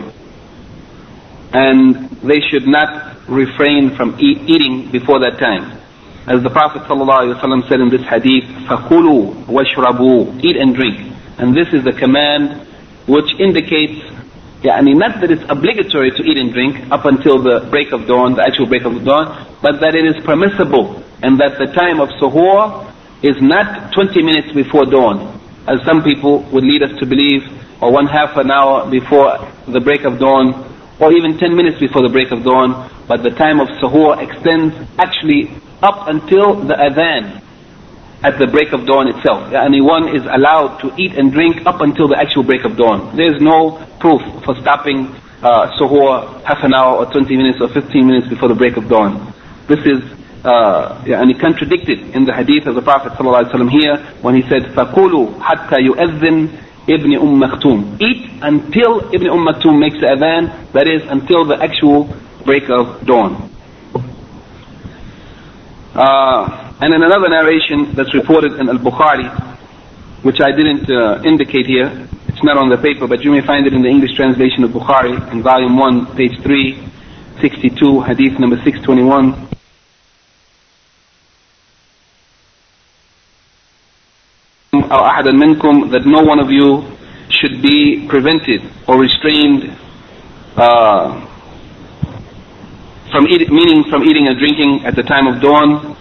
And they should not refrain from eating before that time. As the Prophet ﷺ said in this hadith, فَكُلُوا وَاشْرَبُوا, eat and drink. And this is the command which indicates, not that it's obligatory to eat and drink up until the break of dawn, the actual break of dawn, but that it is permissible, and that the time of suhoor is not 20 minutes before dawn, as some people would lead us to believe, or 1/2 an hour before the break of dawn, or even 10 minutes before the break of dawn, but the time of suhoor extends actually up until the adhan at the break of dawn itself. One is allowed to eat and drink up until the actual break of dawn. There is no proof for stopping suhoor 1/2 an hour or 20 minutes or 15 minutes before the break of dawn. This is contradicted in the hadith of the Prophet ﷺ here, when he said, فَقُولُوا حَتَّى يُؤَذِّنْ Ibn Umm Maktum. Eat until Ibn Umm Maktum makes the adhan, that is, until the actual break of dawn. And in another narration that's reported in Al-Bukhari, which I didn't indicate here, it's not on the paper, but you may find it in the English translation of Bukhari, in volume 1, page 362, hadith number 621. That no one of you should be prevented or restrained from eating and drinking at the time of dawn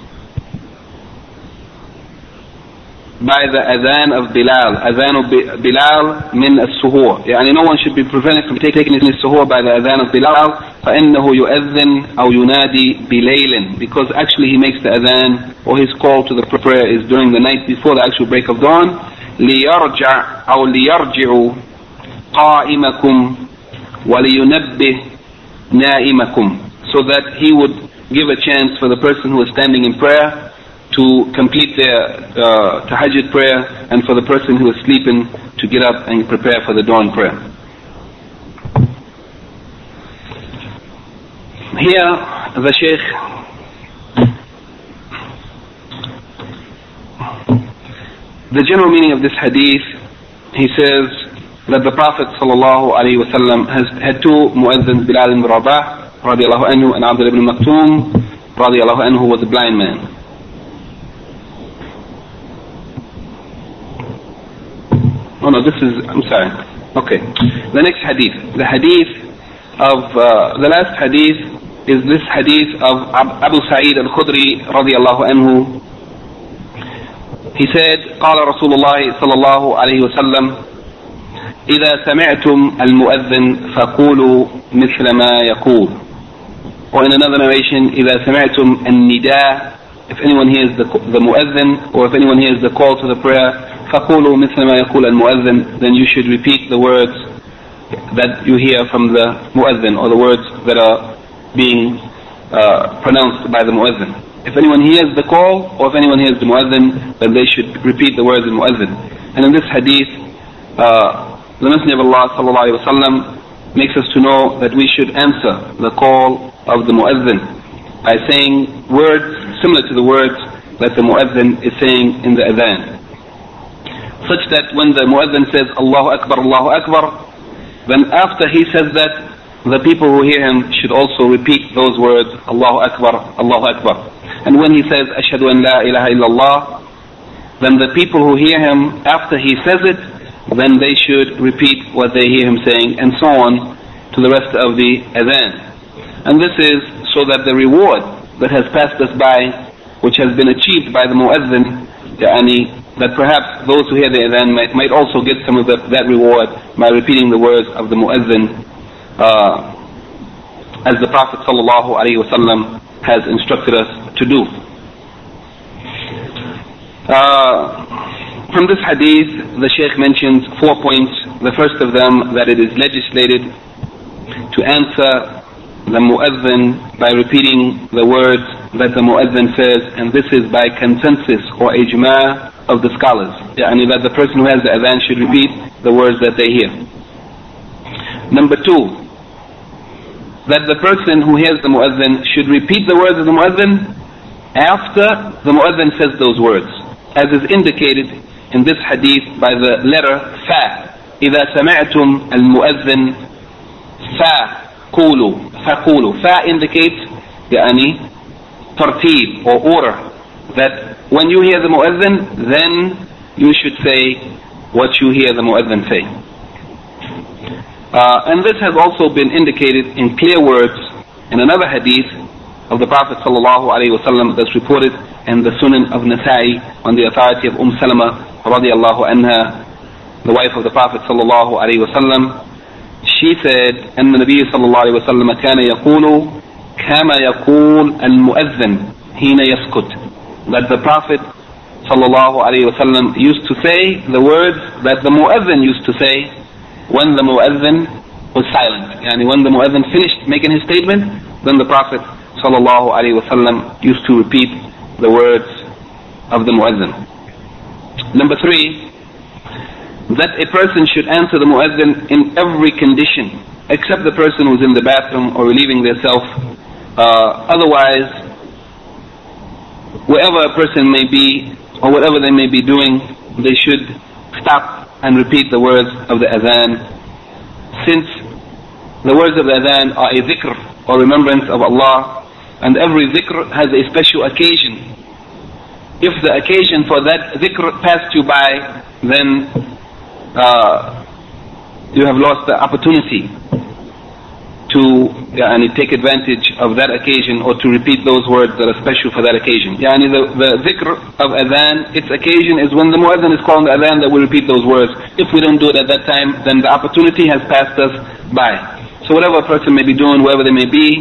by the adhan of Bilal. Adhan of Bilal min as-suhoor. No one should be prevented from taking his suhoor by the adhan of Bilal. فَإِنَّهُ يُؤَذِّنْ أَوْ يُنَادِي بِلَيْلٍ. Because actually he makes the adhan, or his call to the prayer is during the night before the actual break of dawn. لِيَرْجَعْ أَوْ لِيَرْجِعُوا قَائِمَكُمْ وَلِيُنَبِّهْ نَائِمَكُمْ. So that he would give a chance for the person who is standing in prayer to complete their tahajjud prayer, and for the person who is sleeping to get up and prepare for the dawn prayer. Here the Shaykh the general meaning of this hadith, he says that the Prophet sallallahu alaihi wasallam has had two muadhins, Bilal ibn Rabah radiallahu anhu and Abdullah ibn Maktum radiallahu anhu, was a blind man. I'm sorry. Okay. The next hadith. The hadith of, the last hadith is this hadith of Abu Sa'id al-Khudri radiallahu anhu. He said, قال رسول الله صلى الله عليه وسلم إذا سمعتم المؤذن فقولوا مثل ما يقول. Or in another narration, إذا سمعتم النداء. If anyone hears the muadhin, or if anyone hears the call to the prayer, فَقُولُوا مِثْلَ مَا يَقُولَ الْمُؤَذِّنُ, then you should repeat the words that you hear from the muadhin, or the words that are being pronounced by the muadhin. If anyone hears the call, or if anyone hears the muadhin, then they should repeat the words of the muadhin. And in this hadith, the Messenger of Allah sallallahu alaihi wasallam makes us to know that we should answer the call of the muadhin by saying words similar to the words that the muadhin is saying in the adhan, such that when the muadhin says Allahu Akbar, then after he says that, the people who hear him should also repeat those words, Allahu Akbar, Allahu Akbar. And when he says Ashhadu an la ilaha illallah, then the people who hear him after he says it, then they should repeat what they hear him saying, and so on to the rest of the adhan. And this is so that the reward that has passed us by, which has been achieved by the muadhin, that perhaps those who hear the adhan might also get some of that reward by repeating the words of the muadhin as the Prophet ﷺ has instructed us to do. From this hadith, the Shaykh mentions 4 points. The first of them, that it is legislated to answer the mu'adhin by repeating the words that the mu'adhin says, and this is by consensus or ijma' of the scholars, yani that the person who has the adhan should repeat the words that they hear. Number two, that the person who hears the mu'adhin should repeat the words of the mu'adhin after the mu'adhin says those words, as is indicated in this hadith by the letter fa. إذا سمعتم المؤذن فقولوا. Fa indicates يعني tartib or order, that when you hear the mu'adhin, then you should say what you hear the mu'adhin say. And this has also been indicated in clear words in another hadith of the Prophet ﷺ that's reported in the Sunan of Nasa'i on the authority of Salama radiallahu anha, the wife of the Prophet ﷺ. She said, أن النبي صلى الله عليه وسلم كان يقول كما يقول المؤذن حين يسكت. That the Prophet ﷺ used to say the words that the mu'adhin used to say when the mu'adhin was silent. Yani when the mu'adhin finished making his statement, then the Prophet ﷺ used to repeat the words of the mu'adhin. Number three, that a person should answer the mu'adhin in every condition, except the person who's in the bathroom or relieving themselves. Otherwise, wherever a person may be or whatever they may be doing, they should stop and repeat the words of the adhan, since the words of the adhan are a dhikr or remembrance of Allah, and every dhikr has a special occasion. If the occasion for that dhikr passed you by, then you have lost the opportunity to take advantage of that occasion or to repeat those words that are special for that occasion. The dhikr of adhan, its occasion is when the mu'adhan is calling the adhan that we repeat those words. If we don't do it at that time, then the opportunity has passed us by. So whatever a person may be doing, wherever they may be,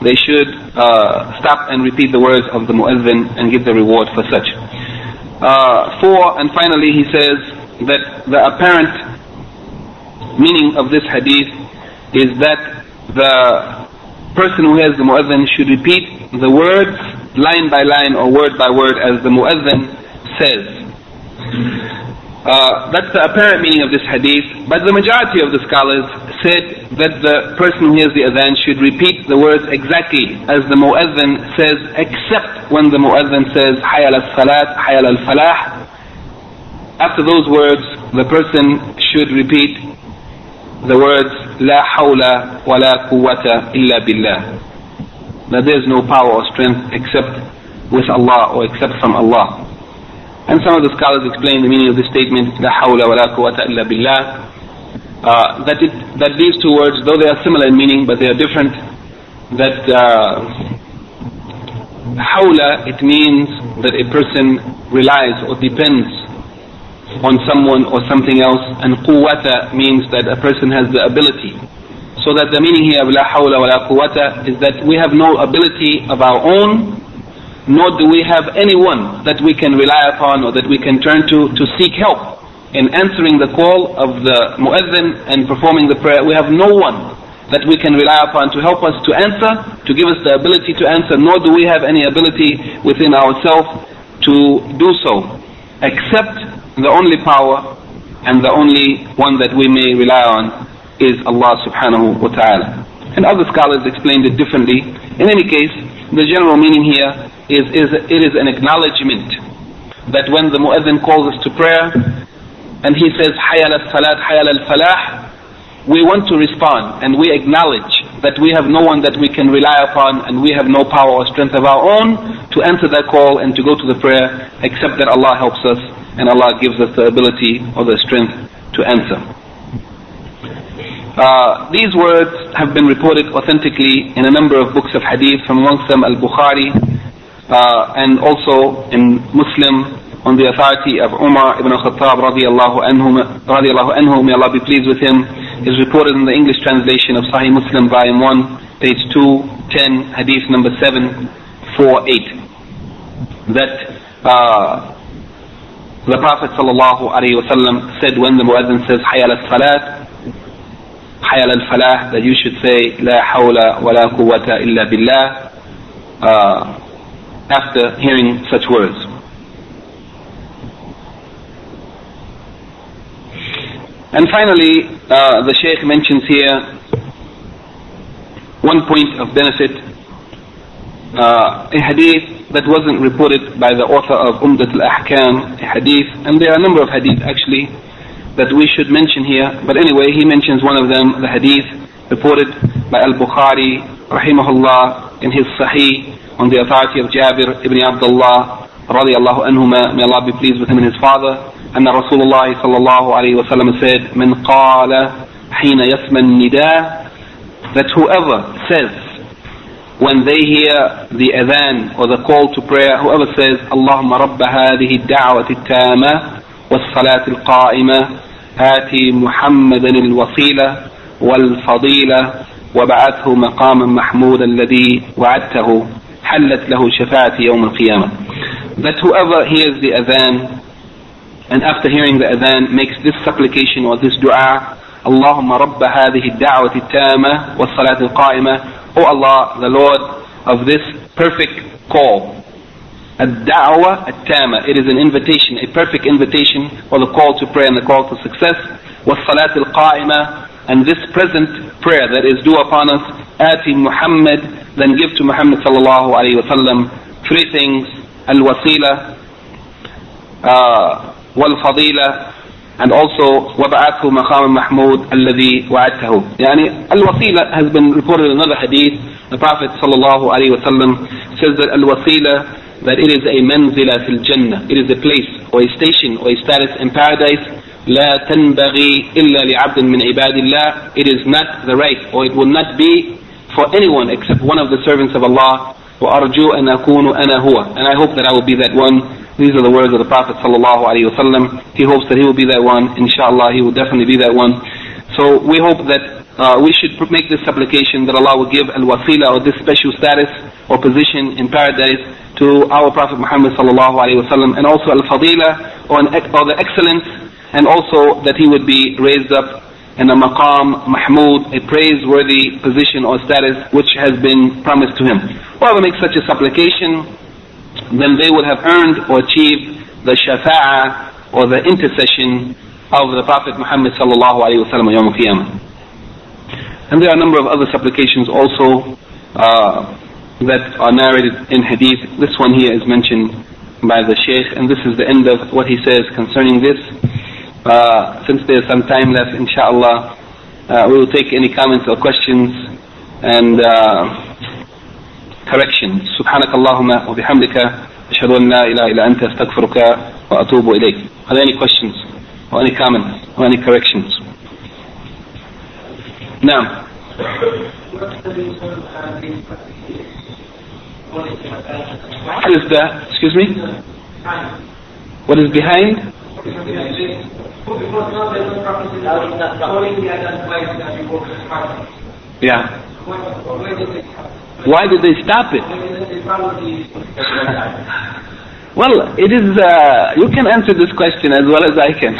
they should stop and repeat the words of the mu'adhan and give the reward for such. Four, and finally he says that the apparent meaning of this hadith is that the person who hears the mu'adhin should repeat the words line by line or word by word as the mu'adhin says. That's the apparent meaning of this hadith, but the majority of the scholars said that the person who hears the adhan should repeat the words exactly as the mu'adhin says, except when the mu'adhin says hayal as-salat, hayal al-falah. After those words, the person should repeat the words la hawla wa la quwwata illa billah, that there is no power or strength except with Allah or except from Allah. And some of the scholars explain the meaning of this statement, la hawla wa la quwwata illa billah, that these two words, though they are similar in meaning but they are different, that hawla, it means that a person relies or depends on someone or something else, and quwwata means that a person has the ability. So that the meaning here of la hawla wa la quwwata is that we have no ability of our own, nor do we have anyone that we can rely upon or that we can turn to seek help in answering the call of the mu'adhin and performing the prayer. We have no one that we can rely upon to help us to answer, to give us the ability to answer, nor do we have any ability within ourselves to do so, except the only power and the only one that we may rely on is Allah subhanahu wa ta'ala. And other scholars explained it differently. In any case, the general meaning here is it is an acknowledgement that when the mu'adhin calls us to prayer and he says hayal as-salat, hayal al-falah, we want to respond and we acknowledge that we have no one that we can rely upon and we have no power or strength of our own to answer that call and to go to the prayer, except that Allah helps us and Allah gives us the ability or the strength to answer. These words have been reported authentically in a number of books of hadith, from amongst them al-Bukhari, and also in Muslim on the authority of Umar ibn Khattab radiallahu anhu, may Allah be pleased with him. is reported in the English translation of Sahih Muslim, volume 1, page 210, hadith number 748, that the Prophet sallallahu alaihi wasallam said, when the muazzin says hayal as-salat, hayal al-falah, that you should say la hawla wa la quwwata illa billah after hearing such words. And finally, the Shaykh mentions here one point of benefit, a hadith that wasn't reported by the author of Umdat Al-Ahkam, a hadith, and there are a number of hadith actually that we should mention here, but anyway, he mentions one of them, the hadith reported by Al-Bukhari rahimahullah in his Sahih on the authority of Jabir ibn Abdullah radiyallahu anhuma, may Allah be pleased with him and his father, أن رسول الله صلى الله عليه وسلم said, من قال حين يسمع النداء, that whoever says when they hear the adhan or the call to prayer, whoever says اللهم رب هذه الدعوة التامة والصلاة القائمة آتي محمدا الوسيلة والفضيلة وبعثه مقاما محمودا الذي وعدته حلت له شفاعتي يوم القيامة, that whoever hears the adhan and after hearing the adhan makes this supplication or this dua, اللهم رب هذه الدعوة التامة والصلاة القائمة, O Allah, the Lord of this perfect call. الدعوة التامة, it is an invitation, a perfect invitation for the call to prayer and the call to success. والصلاة القائمة, and this present prayer that is due upon us. آتي محمد, then give to Muhammad sallallahu alayhi wa sallam. Three things: الوسيلة, والفضيلة, and also وَبَعَثْهُ مَقَامًا مَحْمُودًا الَّذِي وَعَدْتَهُ. يعني الوسيلة has been reported in another hadith. The Prophet sallallahu alayhi wa sallam says that al-wasila, that it is a manzila fil jannah, it is a place or a station or a status in paradise, لا تنبغي إلا لعبد من عباد الله, it is not the right, or it will not be for anyone except one of the servants of Allah. وَأَرْجُوا أَنْ أَكُونُ أَنَا هُوَ, and I hope that I will be that one. These are the words of the Prophet sallallahu alaihi wasallam. He hopes that he will be that one. Inshallah, he will definitely be that one. So we hope that we should make this supplication that Allah will give al-wasila, or this special status or position in paradise, to our Prophet Muhammad sallallahu alaihi wasallam, and also al-fadila, or the excellence, and also that he would be raised up in a maqam mahmood, a praiseworthy position or status which has been promised to him. Whoever makes such a supplication, then they will have earned or achieved the shafa'ah or the intercession of the Prophet Muhammad sallallahu alayhi wa sallam yawm al-qiyamah. And there are a number of other supplications also that are narrated in hadith. This one here is mentioned by the Shaykh, and this is the end of what he says concerning this. Since there is some time left, inshallah, we will take any comments or questions and correction. سبحانك اللهم وبحمدك أشهد أن لا إله إلا أنت أستغفرك وأتوب إليك. Are there any questions or any comments or any corrections? نعم. What is the, excuse me? What is behind? Yeah. Why did they stop it? Well, it is, you can answer this question as well as I can.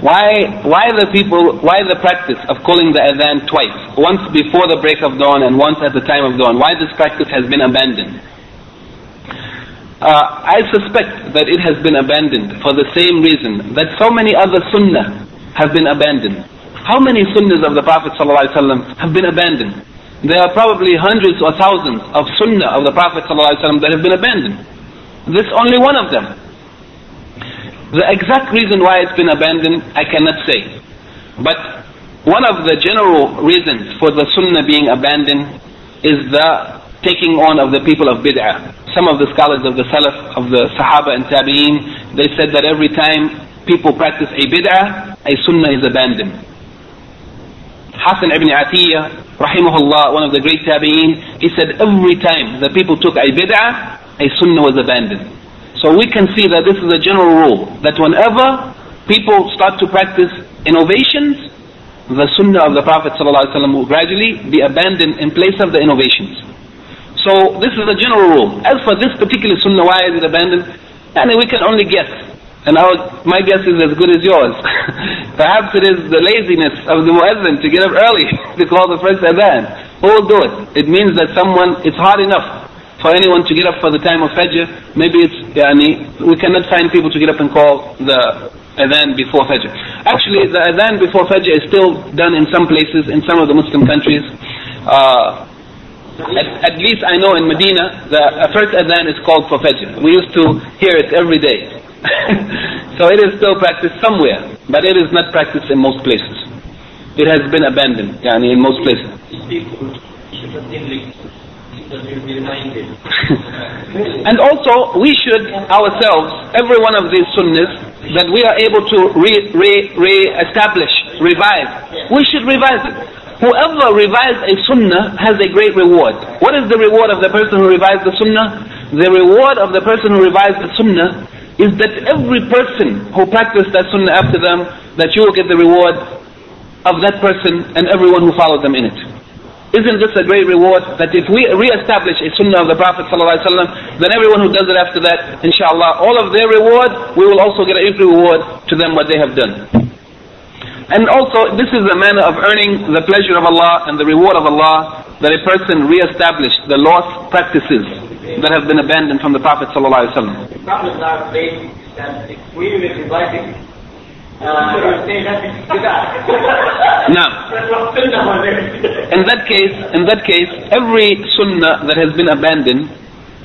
Why the practice of calling the adhan twice, once before the break of dawn and once at the time of dawn? Why this practice has been abandoned? I suspect that it has been abandoned for the same reason that so many other sunnah have been abandoned. How many sunnahs of the Prophet ﷺ have been abandoned? There are probably hundreds or thousands of sunnah of the Prophet ﷺ that have been abandoned. This is only one of them. The exact reason why it's been abandoned, I cannot say. But one of the general reasons for the sunnah being abandoned is the taking on of the people of bid'ah. Some of the scholars of the Salaf, of the Sahaba and Tabi'een, they said that every time people practice a bid'ah, a sunnah is abandoned. Hassan ibn Atiyah, rahimahullah, one of the great tabi'een, he said every time the people took a bid'ah, a sunnah was abandoned. So we can see that this is a general rule, that whenever people start to practice innovations, the sunnah of the Prophet ﷺ will gradually be abandoned in place of the innovations. So this is a general rule. As for this particular sunnah, why is it abandoned? And we can only guess. And my guess is as good as yours. Perhaps it is the laziness of the muezzin to get up early to call the first adhan. Who will do it? It means that it's hard enough for anyone to get up for the time of Fajr. Maybe we cannot find people to get up and call the adhan before Fajr. Actually, the adhan before Fajr is still done in some places, in some of the Muslim countries. At least I know in Medina, the first adhan is called for Fajr. We used to hear it every day. So it is still practiced somewhere, but it is not practiced in most places. It has been abandoned, in most places. And also, we should ourselves, every one of these sunnahs that we are able to re-establish, revive, we should revise it. Whoever revives a sunnah has a great reward. What is the reward of the person who revives the sunnah? The reward of the person who revives the sunnah is that every person who practiced that sunnah after them, that you will get the reward of that person and everyone who followed them in it. Isn't this a great reward? That if we re-establish a sunnah of the Prophet ﷺ, then everyone who does it after that, inshallah, all of their reward, we will also get an equal reward to them what they have done. And also, this is the manner of earning the pleasure of Allah and the reward of Allah, that a person re-established the lost practices that have been abandoned from the Prophet sallallahu alaihi wasallam. The Prophet said that if we will revise it, say that it's bid'ah. No. In that case, every sunnah that has been abandoned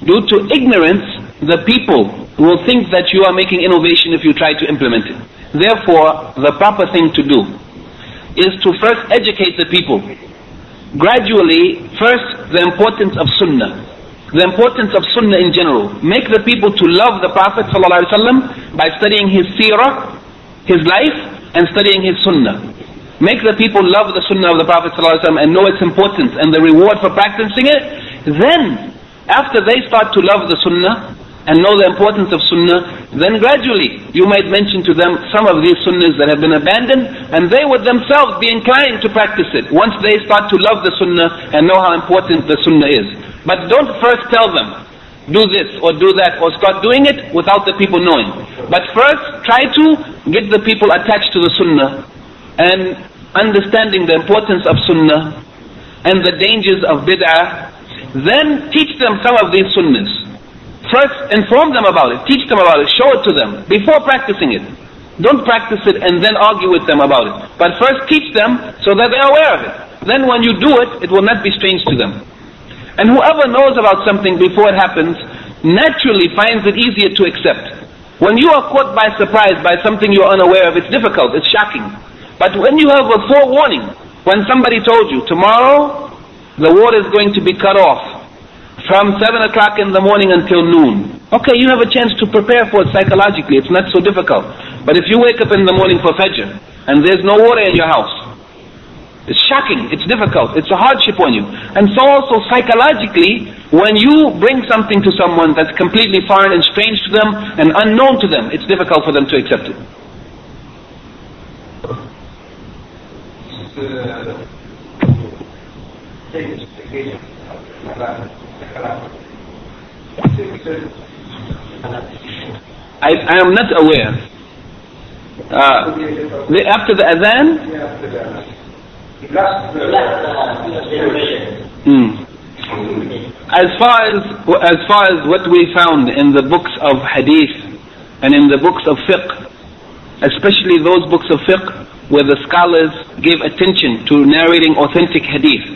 due to ignorance, the people will think that you are making innovation if you try to implement it. Therefore, the proper thing to do is to first educate the people. Gradually, first the importance of sunnah. The importance of sunnah in general. Make the people to love the Prophet ﷺ by studying his seerah, his life, and studying his sunnah. Make the people love the sunnah of the Prophet ﷺ and know its importance and the reward for practicing it. Then, after they start to love the sunnah and know the importance of sunnah, then gradually you might mention to them some of these sunnahs that have been abandoned, and they would themselves be inclined to practice it once they start to love the sunnah and know how important the sunnah is. But don't first tell them, do this or do that or start doing it without the people knowing. But first try to get the people attached to the sunnah and understanding the importance of sunnah and the dangers of bid'ah. Then teach them some of these sunnahs. First inform them about it, teach them about it, show it to them before practicing it. Don't practice it and then argue with them about it. But first teach them so that they are aware of it. Then when you do it, it will not be strange to them. And whoever knows about something before it happens, naturally finds it easier to accept. When you are caught by surprise by something you are unaware of, it's difficult, it's shocking. But when you have a forewarning, when somebody told you, tomorrow the water is going to be cut off from 7 o'clock in the morning until noon. Okay, you have a chance to prepare for it psychologically, it's not so difficult. But if you wake up in the morning for Fajr, and there's no water in your house, it's shocking, it's difficult, it's a hardship on you. And so also psychologically, when you bring something to someone that's completely foreign and strange to them and unknown to them, it's difficult for them to accept it. I am not aware. After the adhan? As far as what we found in the books of hadith and in the books of fiqh, especially those books of fiqh where the scholars gave attention to narrating authentic hadith,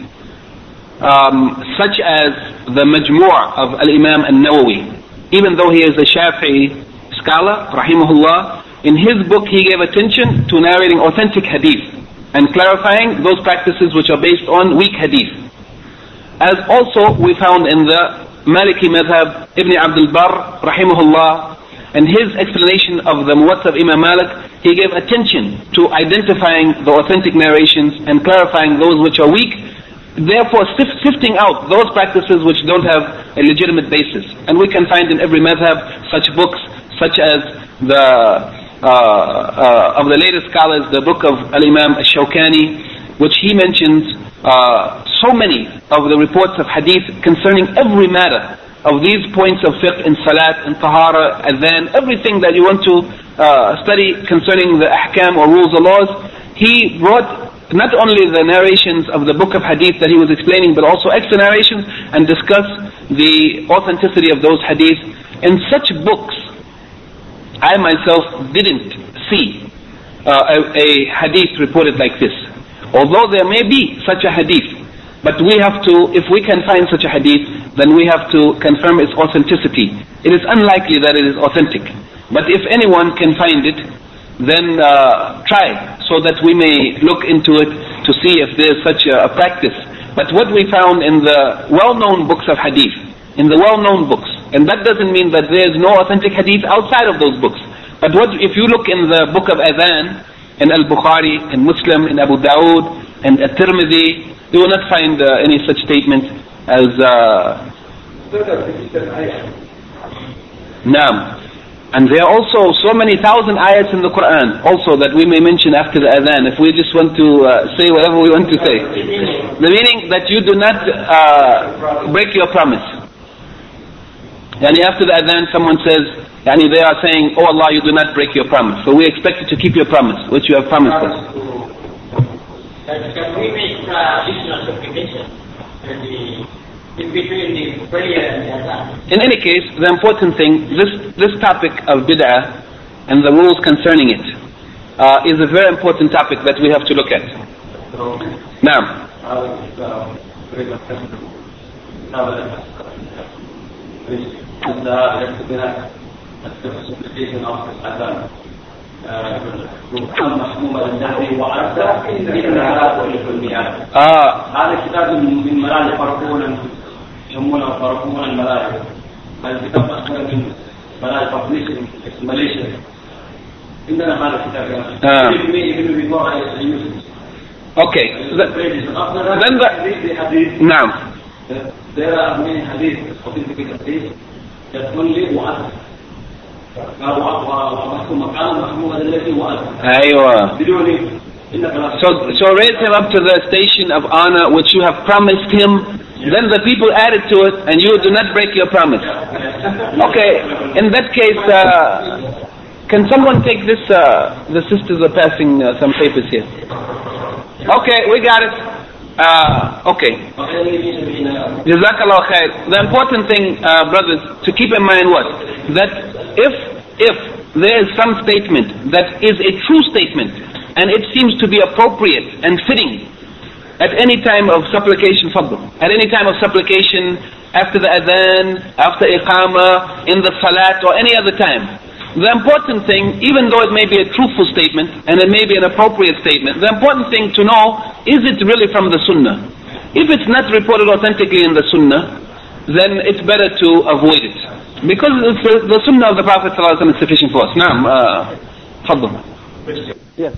such as the Majmu' of Al-Imam Al-Nawawi, even though he is a Shafi'i scholar, rahimahullah, in his book he gave attention to narrating authentic hadith and clarifying those practices which are based on weak hadith. As also we found in the Maliki Madhab, Ibn Abdul Barr, rahimahullah, and his explanation of the Muwatta of Imam Malik, he gave attention to identifying the authentic narrations and clarifying those which are weak, therefore sifting out those practices which don't have a legitimate basis. And we can find in every madhab such books, such as the of the later scholars, the book of Al-Imam Al-Shawkani, which he mentions so many of the reports of hadith concerning every matter of these points of fiqh in salat, in tahara, adhan, everything that you want to study concerning the ahkam or rules or laws. He brought not only the narrations of the book of hadith that he was explaining, but also extra narrations, and discussed the authenticity of those hadith. In such books, I myself didn't see a hadith reported like this. Although there may be such a hadith, but we have to, if we can find such a hadith, then we have to confirm its authenticity. It is unlikely that it is authentic. But if anyone can find it, then try, so that we may look into it to see if there is such a practice. But what we found in the well-known books of hadith, in the well-known books, and that doesn't mean that there is no authentic hadith outside of those books. But what if you look in the book of Adhan, in Al-Bukhari, in Muslim, in Abu Dawood, and At-Tirmidhi, you will not find any such statement as Naam. And there are also so many thousand ayats in the Quran also that we may mention after the Adhan, if we just want to say whatever we want to say. The meaning that you do not break your promise. Yani after the Adhan someone says, yani they are saying, oh Allah, you do not break your promise. So we expect you to keep your promise, which you have promised us. Can we make additional supplication in between the prayer and the Adhan? In any case, the important thing, this topic of bid'ah and the rules concerning it is a very important topic that we have to look at. So, now, the supplication of Adhan. Okay. Now there are many hadiths, authenticated hadiths, that only mu'azzam. So raise him up to the station of honor which you have promised him. Then the people added to it, and you do not break your promise. Okay, in that case, can someone take this? The sisters are passing some papers here. Okay, we got it. Okay. Jazakallah khair. The important thing, brothers, to keep in mind was that if there is some statement that is a true statement, and it seems to be appropriate and fitting at any time of supplication, at any time of supplication, after the adhan, after iqamah, in the salat, or any other time, the important thing, even though it may be a truthful statement and it may be an appropriate statement, the important thing to know, is it really from the sunnah? If it's not reported authentically in the sunnah, then it's better to avoid it, because the sunnah of the Prophet ﷺ is sufficient for us. Naam, Fadl. Yes.